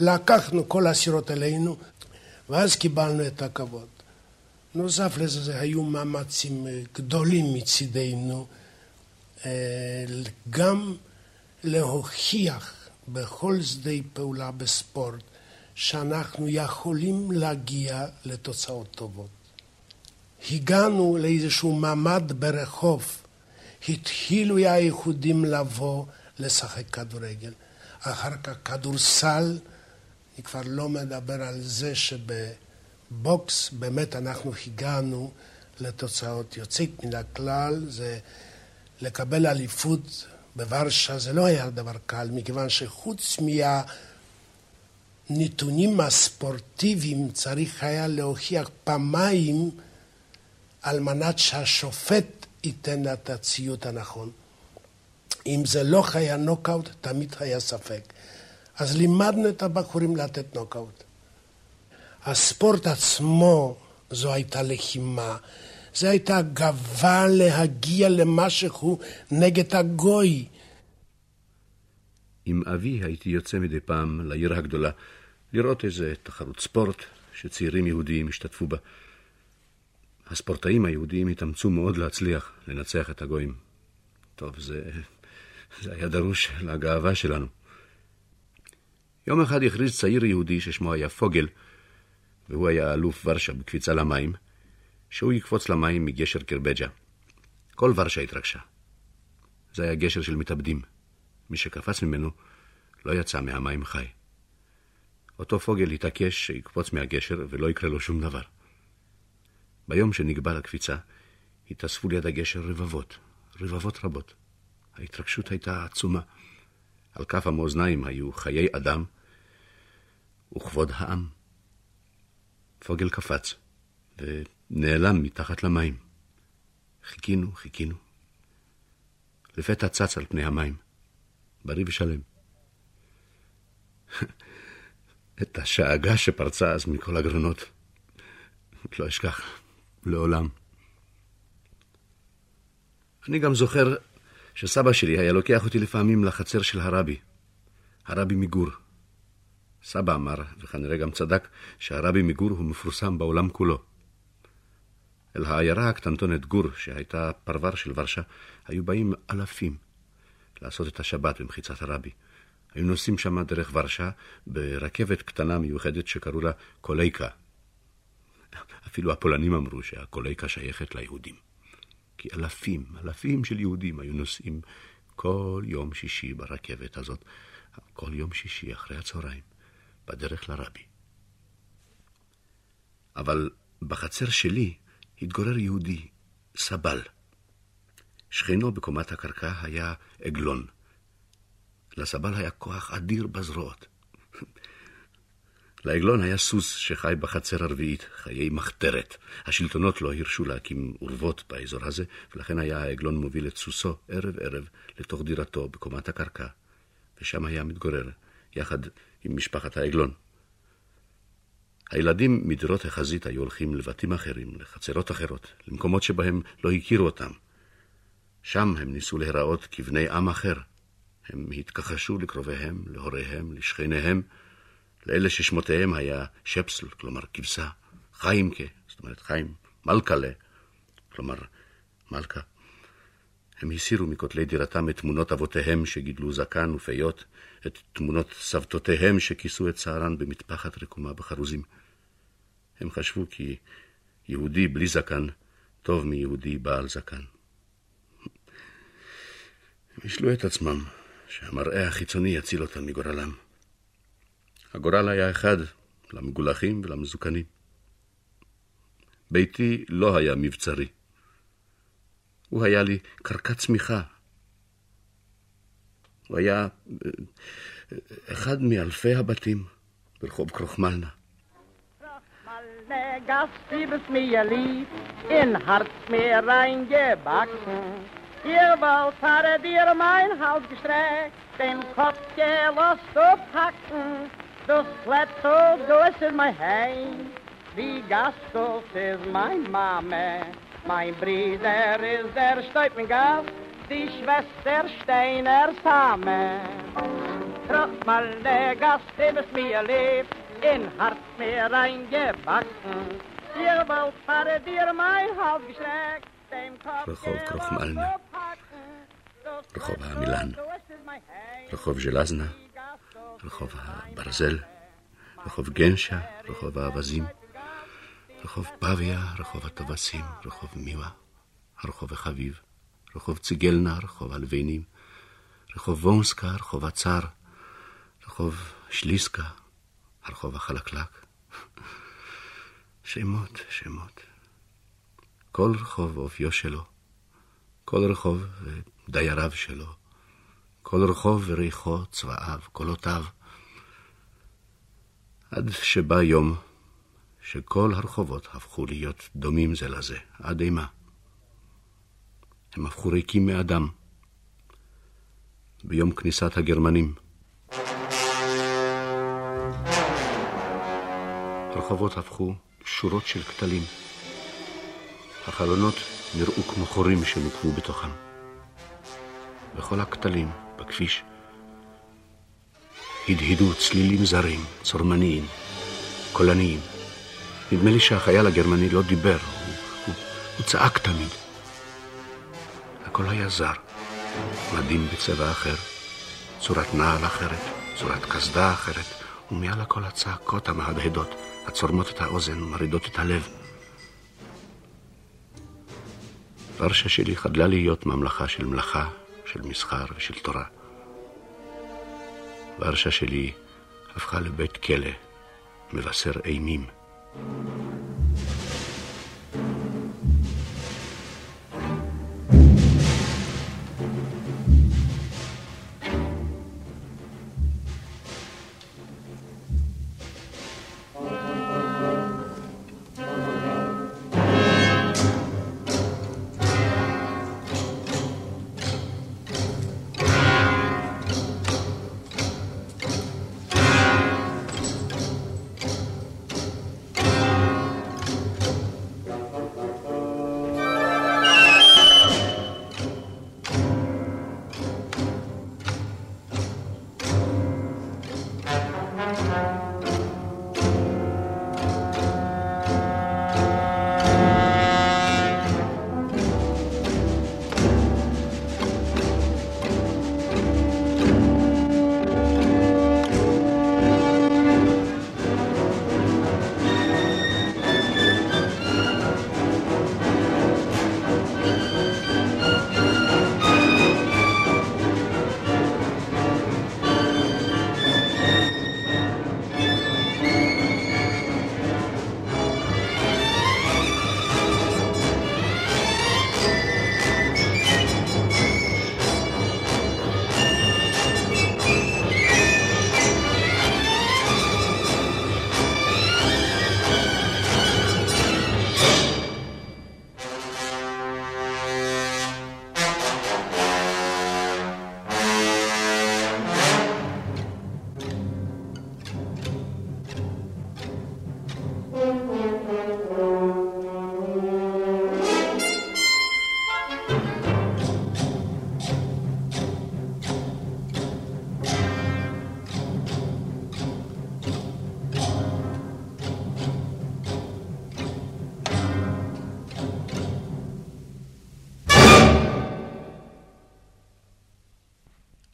לקחנו כל הסירות אלינו, ואז קיבלנו את הכבוד. נוסף לזה, היו מאמצים גדולים מצידנו, גם להוכיח בכל שדה פעולה בספורט, שאנחנו יכולים להגיע לתוצאות טובות. הגענו לאיזשהו מעמד ברחוב, התחילו הייחודים לבוא לשחק כדורגל. אחר כך כדורסל, אני כבר לא מדבר על זה שב... בוקס, באמת אנחנו הגענו לתוצאות יוצאת מן הכלל, זה לקבל אליפות בוורשה, זה לא היה דבר קל, מכיוון שחוץ מהנתונים הספורטיביים צריך היה להוכיח פעמיים על מנת שהשופט ייתן את הציוט הנכון. אם זה לא היה נוקאוט, תמיד היה ספק. אז לימדנו את הבחורים לתת נוקאוט. הספורט עצמו, זו הייתה לחימה, זו הייתה גאווה להגיע למשהו נגד הגוי. עם אבי הייתי יוצא מדי פעם לעיר הגדולה, לראות איזה תחרות ספורט שצעירים יהודים השתתפו בה. הספורטאים היהודים התאמצו מאוד להצליח, לנצח את הגויים. טוב, זה, זה היה דרוש לגאווה שלנו. יום אחד הכריז צעיר יהודי ששמו היה פוגל, והוא היה אלוף ורשה בקפיצה למים, שהוא יקפוץ למים מגשר קרבג'ה. כל ורשה התרגשה. זה היה גשר של מתאבדים. מי שקפץ ממנו לא יצא מהמים חי. אותו פוגל התעקש שיקפוץ מהגשר ולא יקרה לו שום דבר. ביום שנגבר הקפיצה, התאספו ליד הגשר רבבות, רבבות רבות. ההתרגשות הייתה עצומה. על כף המאזניים היו חיי אדם וכבוד העם. פוגל קפץ ונעלם מתחת למים. חיכינו, חיכינו. לפתע צץ על פני המים. בריא ושלם. את השאגה שפרצה אז מכל הגרונות. לא אשכח, לעולם. אני גם זוכר שסבא שלי היה לוקח אותי לפעמים לחצר של הרבי. הרבי מגור. סבא אמר, וכנראה גם צדק, שהרבי מגור הוא מפורסם בעולם כולו. אל העיירה הקטנטונת גור, שהייתה פרבר של ורשה, היו באים אלפים לעשות את השבת במחיצת הרבי. היו נוסעים שם דרך ורשה ברכבת קטנה מיוחדת שקראו לה קולייקה. אפילו הפולנים אמרו שהקולייקה שייכת ליהודים. כי אלפים, אלפים של יהודים היו נוסעים כל יום שישי ברכבת הזאת, כל יום שישי אחרי הצהריים, בדרך לרבי. אבל בחצר שלי התגורר יהודי, סבל. שכנו בקומת הקרקע היה עגלון. לסבל היה כוח אדיר בזרועות. לעגלון היה סוס שחי בחצר הרביעית, חיי מחתרת. השלטונות לא הרשו להקים אורבות באזור הזה, ולכן היה העגלון מוביל את סוסו ערב ערב לתוך דירתו בקומת הקרקע, ושם היה מתגורר, יחד עם משפחת העגלון. הילדים מדירות החזית היו הולכים לבתים אחרים, לחצרות אחרות, למקומות שבהם לא הכירו אותם. שם הם ניסו להיראות כבני עם אחר. הם התכחשו לקרוביהם, להוריהם, לשכניהם, לאלה ששמותיהם היה שפסל, כלומר כבשה, חיימקה, זאת אומרת חיים, מלכלה, כלומר מלכה. הם הסירו מכותלי דירתם את תמונות אבותיהם שגידלו זקן ופיות, את תמונות סבתותיהם שכיסו את שערן במטפחת רקומה בחרוזים. הם חשבו כי יהודי בלי זקן טוב מיהודי בעל זקן. הם השלו את עצמם שהמראה החיצוני יציל אותם מגורלם. הגורל היה אחד, למגולחים ולמזוקנים. ביתי לא היה מבצרי. הוא היה לי קרקע צמיחה. הוא היה אחד מאלפי הבתים ברחוב קרוחמלנה. קרוחמלנה גפתי בסמיאלי, אין הרץ מיריין גבקן. Ihr wollt fahre dir mein Hals gestreckt, den Kopf gelost aufhacken, das Kletthof, du ist mein Heim, die Gasthof ist mein Mame, mein Bruder ist der Steupengas, die Schwester Steiners Hame. Trotz mal der Gast, dem es mir lebt, in Hart mir reingebacken, ihr wollt fahre dir mein Hals gestreckt, רחוב קרוחמלנה, רחוב המילן, רחוב ג'לזנה, רחוב הברזל, רחוב גנשה, רחוב האווזים, רחוב פאביה, רחוב הטווסים, רחוב מיווה, רחוב החביב, רחוב ציגלנה, רחוב הלווינים, רחוב וונסקה, רחוב הצר, רחוב שליסקה, רחוב החלקלק. שמות, שמות. כל רחוב אופיו שלו, כל רחוב דייריו שלו, כל רחוב וריחו, צבעיו, קולותיו. עד שבא יום שכל הרחובות הפכו להיות דומים זה לזה, עד אימה. הם הפכו ריקים מאדם. ביום כניסת הגרמנים. הרחובות הפכו שורות של כתלים. החלונות נראו כמו חורים שנוקבו בתוכם. בכל הכתלים, בכביש, הדהדו צלילים זרים, צורמניים, קולניים. נדמה לי שהחייל הגרמני לא דיבר, הוא, הוא, הוא צעק תמיד. הכל היה זר, מדים בצבע אחר, צורת נעל אחרת, צורת כסדה אחרת, ומעל הכל הצעקות המהדהדות, הצורמות את האוזן ומרידות את הלב. ורשה שלי חדלה להיות ממלכה של מלאכה, של מסחר ושל תורה. ורשה שלי הפכה לבית כלא, מבשר אימים.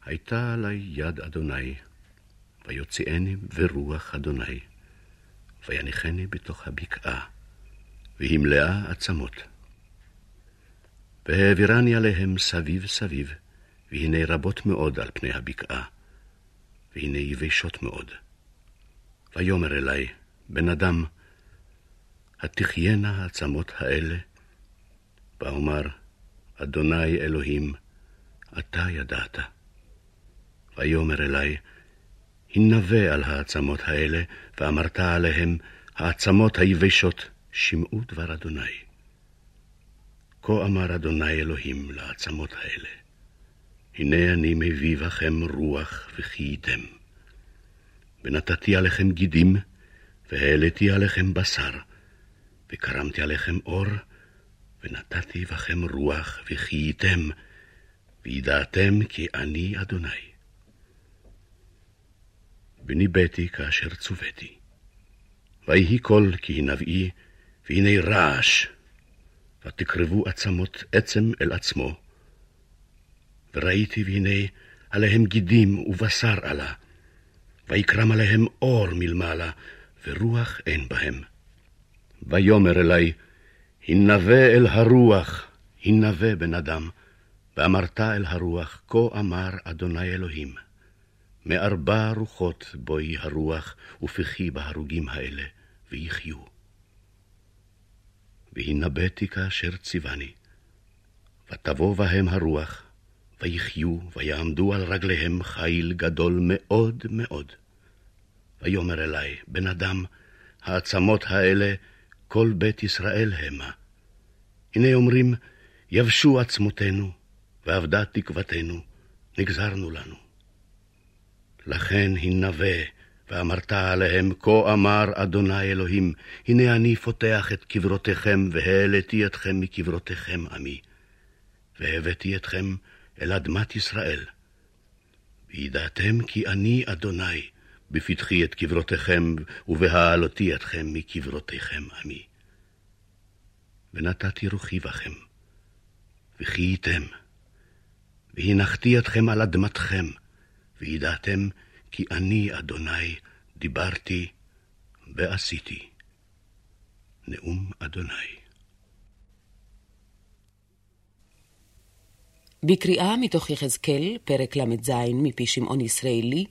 הייתה עלי יד אדוני, ויוציאני ברוח אדוני, ויניחני בתוך הבקעה, והיא מלאה עצמות. והעבירני עליהם סביב סביב, והנה רבות מאוד על פני הבקעה, והנה יבשות מאוד. ויאמר אלי, בן אדם, התחיינה העצמות האלה, ואומר, אדוני אלוהים, אתה ידעת. ויאמר אלי, הנבא על העצמות האלה, ואמרת עליהם, העצמות היבשות, שמעו דבר אדוני. כה אמר אדוני אלוהים לעצמות האלה, הנה אני מביא בכם רוח וחייתם. ונתתי עליכם גידים, והעליתי עליכם בשר, וקרמתי עליכם אור, ונתתי בכם רוח וחייתם, וידעתם כי אני אדוני. וניבאתי כאשר צוויתי. ויהי קול כי נבאי, והנה רעש, ותקרבו עצמות עצם אל עצמו. וראיתי והנה עליהם גידים ובשר עלה, ויקרם עליהם אור מלמעלה, ורוח אין בהם. ויאמר אלי, הנבא אל הרוח, הנבא בן אדם, ואמרת אל הרוח, כה אמר אדוני אלוהים. מארבע רוחות בואי הרוח, ופחי בהרוגים האלה, ויחיו. והנבאתי כאשר ציווני, ותבוא בהם הרוח, ויחיו, ויעמדו על רגליהם חיל גדול מאוד מאוד. ויאמר אלי, בן אדם, העצמות האלה, כל בית ישראל המה. הנה אומרים, יבשו עצמותינו, ואבדה תקוותנו, נגזרנו לנו. לכן הנבא, ואמרת עליהם, כה אמר אדוני אלוהים, הנה אני פותח את קברותיכם, והעליתי אתכם מקברותיכם עמי, והבאתי אתכם אל אדמת ישראל. וידעתם כי אני אדוני, בפתחי את קברותיכם, ובהעלותי אתכם מקברותיכם עמי. ונתתי רוחי בכם, וחייתם, והנחתי אתכם על אדמתכם, וידעתם כי אני, אדוני, דיברתי ועשיתי. נאום אדוני. בקריאה מתוך יחזקאל, פרק למ"ז מפי שמעון ישראלי,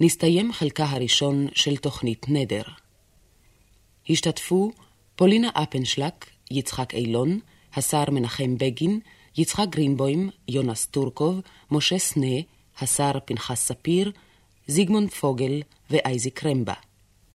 נסתיים חלקה הראשון של תוכנית נדר. השתתפו פולינה אפנשלק, יצחק אילון, השר מנחם בגין, יצחק גרינבוים, יונס טורקוב, משה סנה, השר פנחס ספיר, זיגמונד פוגל ואייזיק רמבה.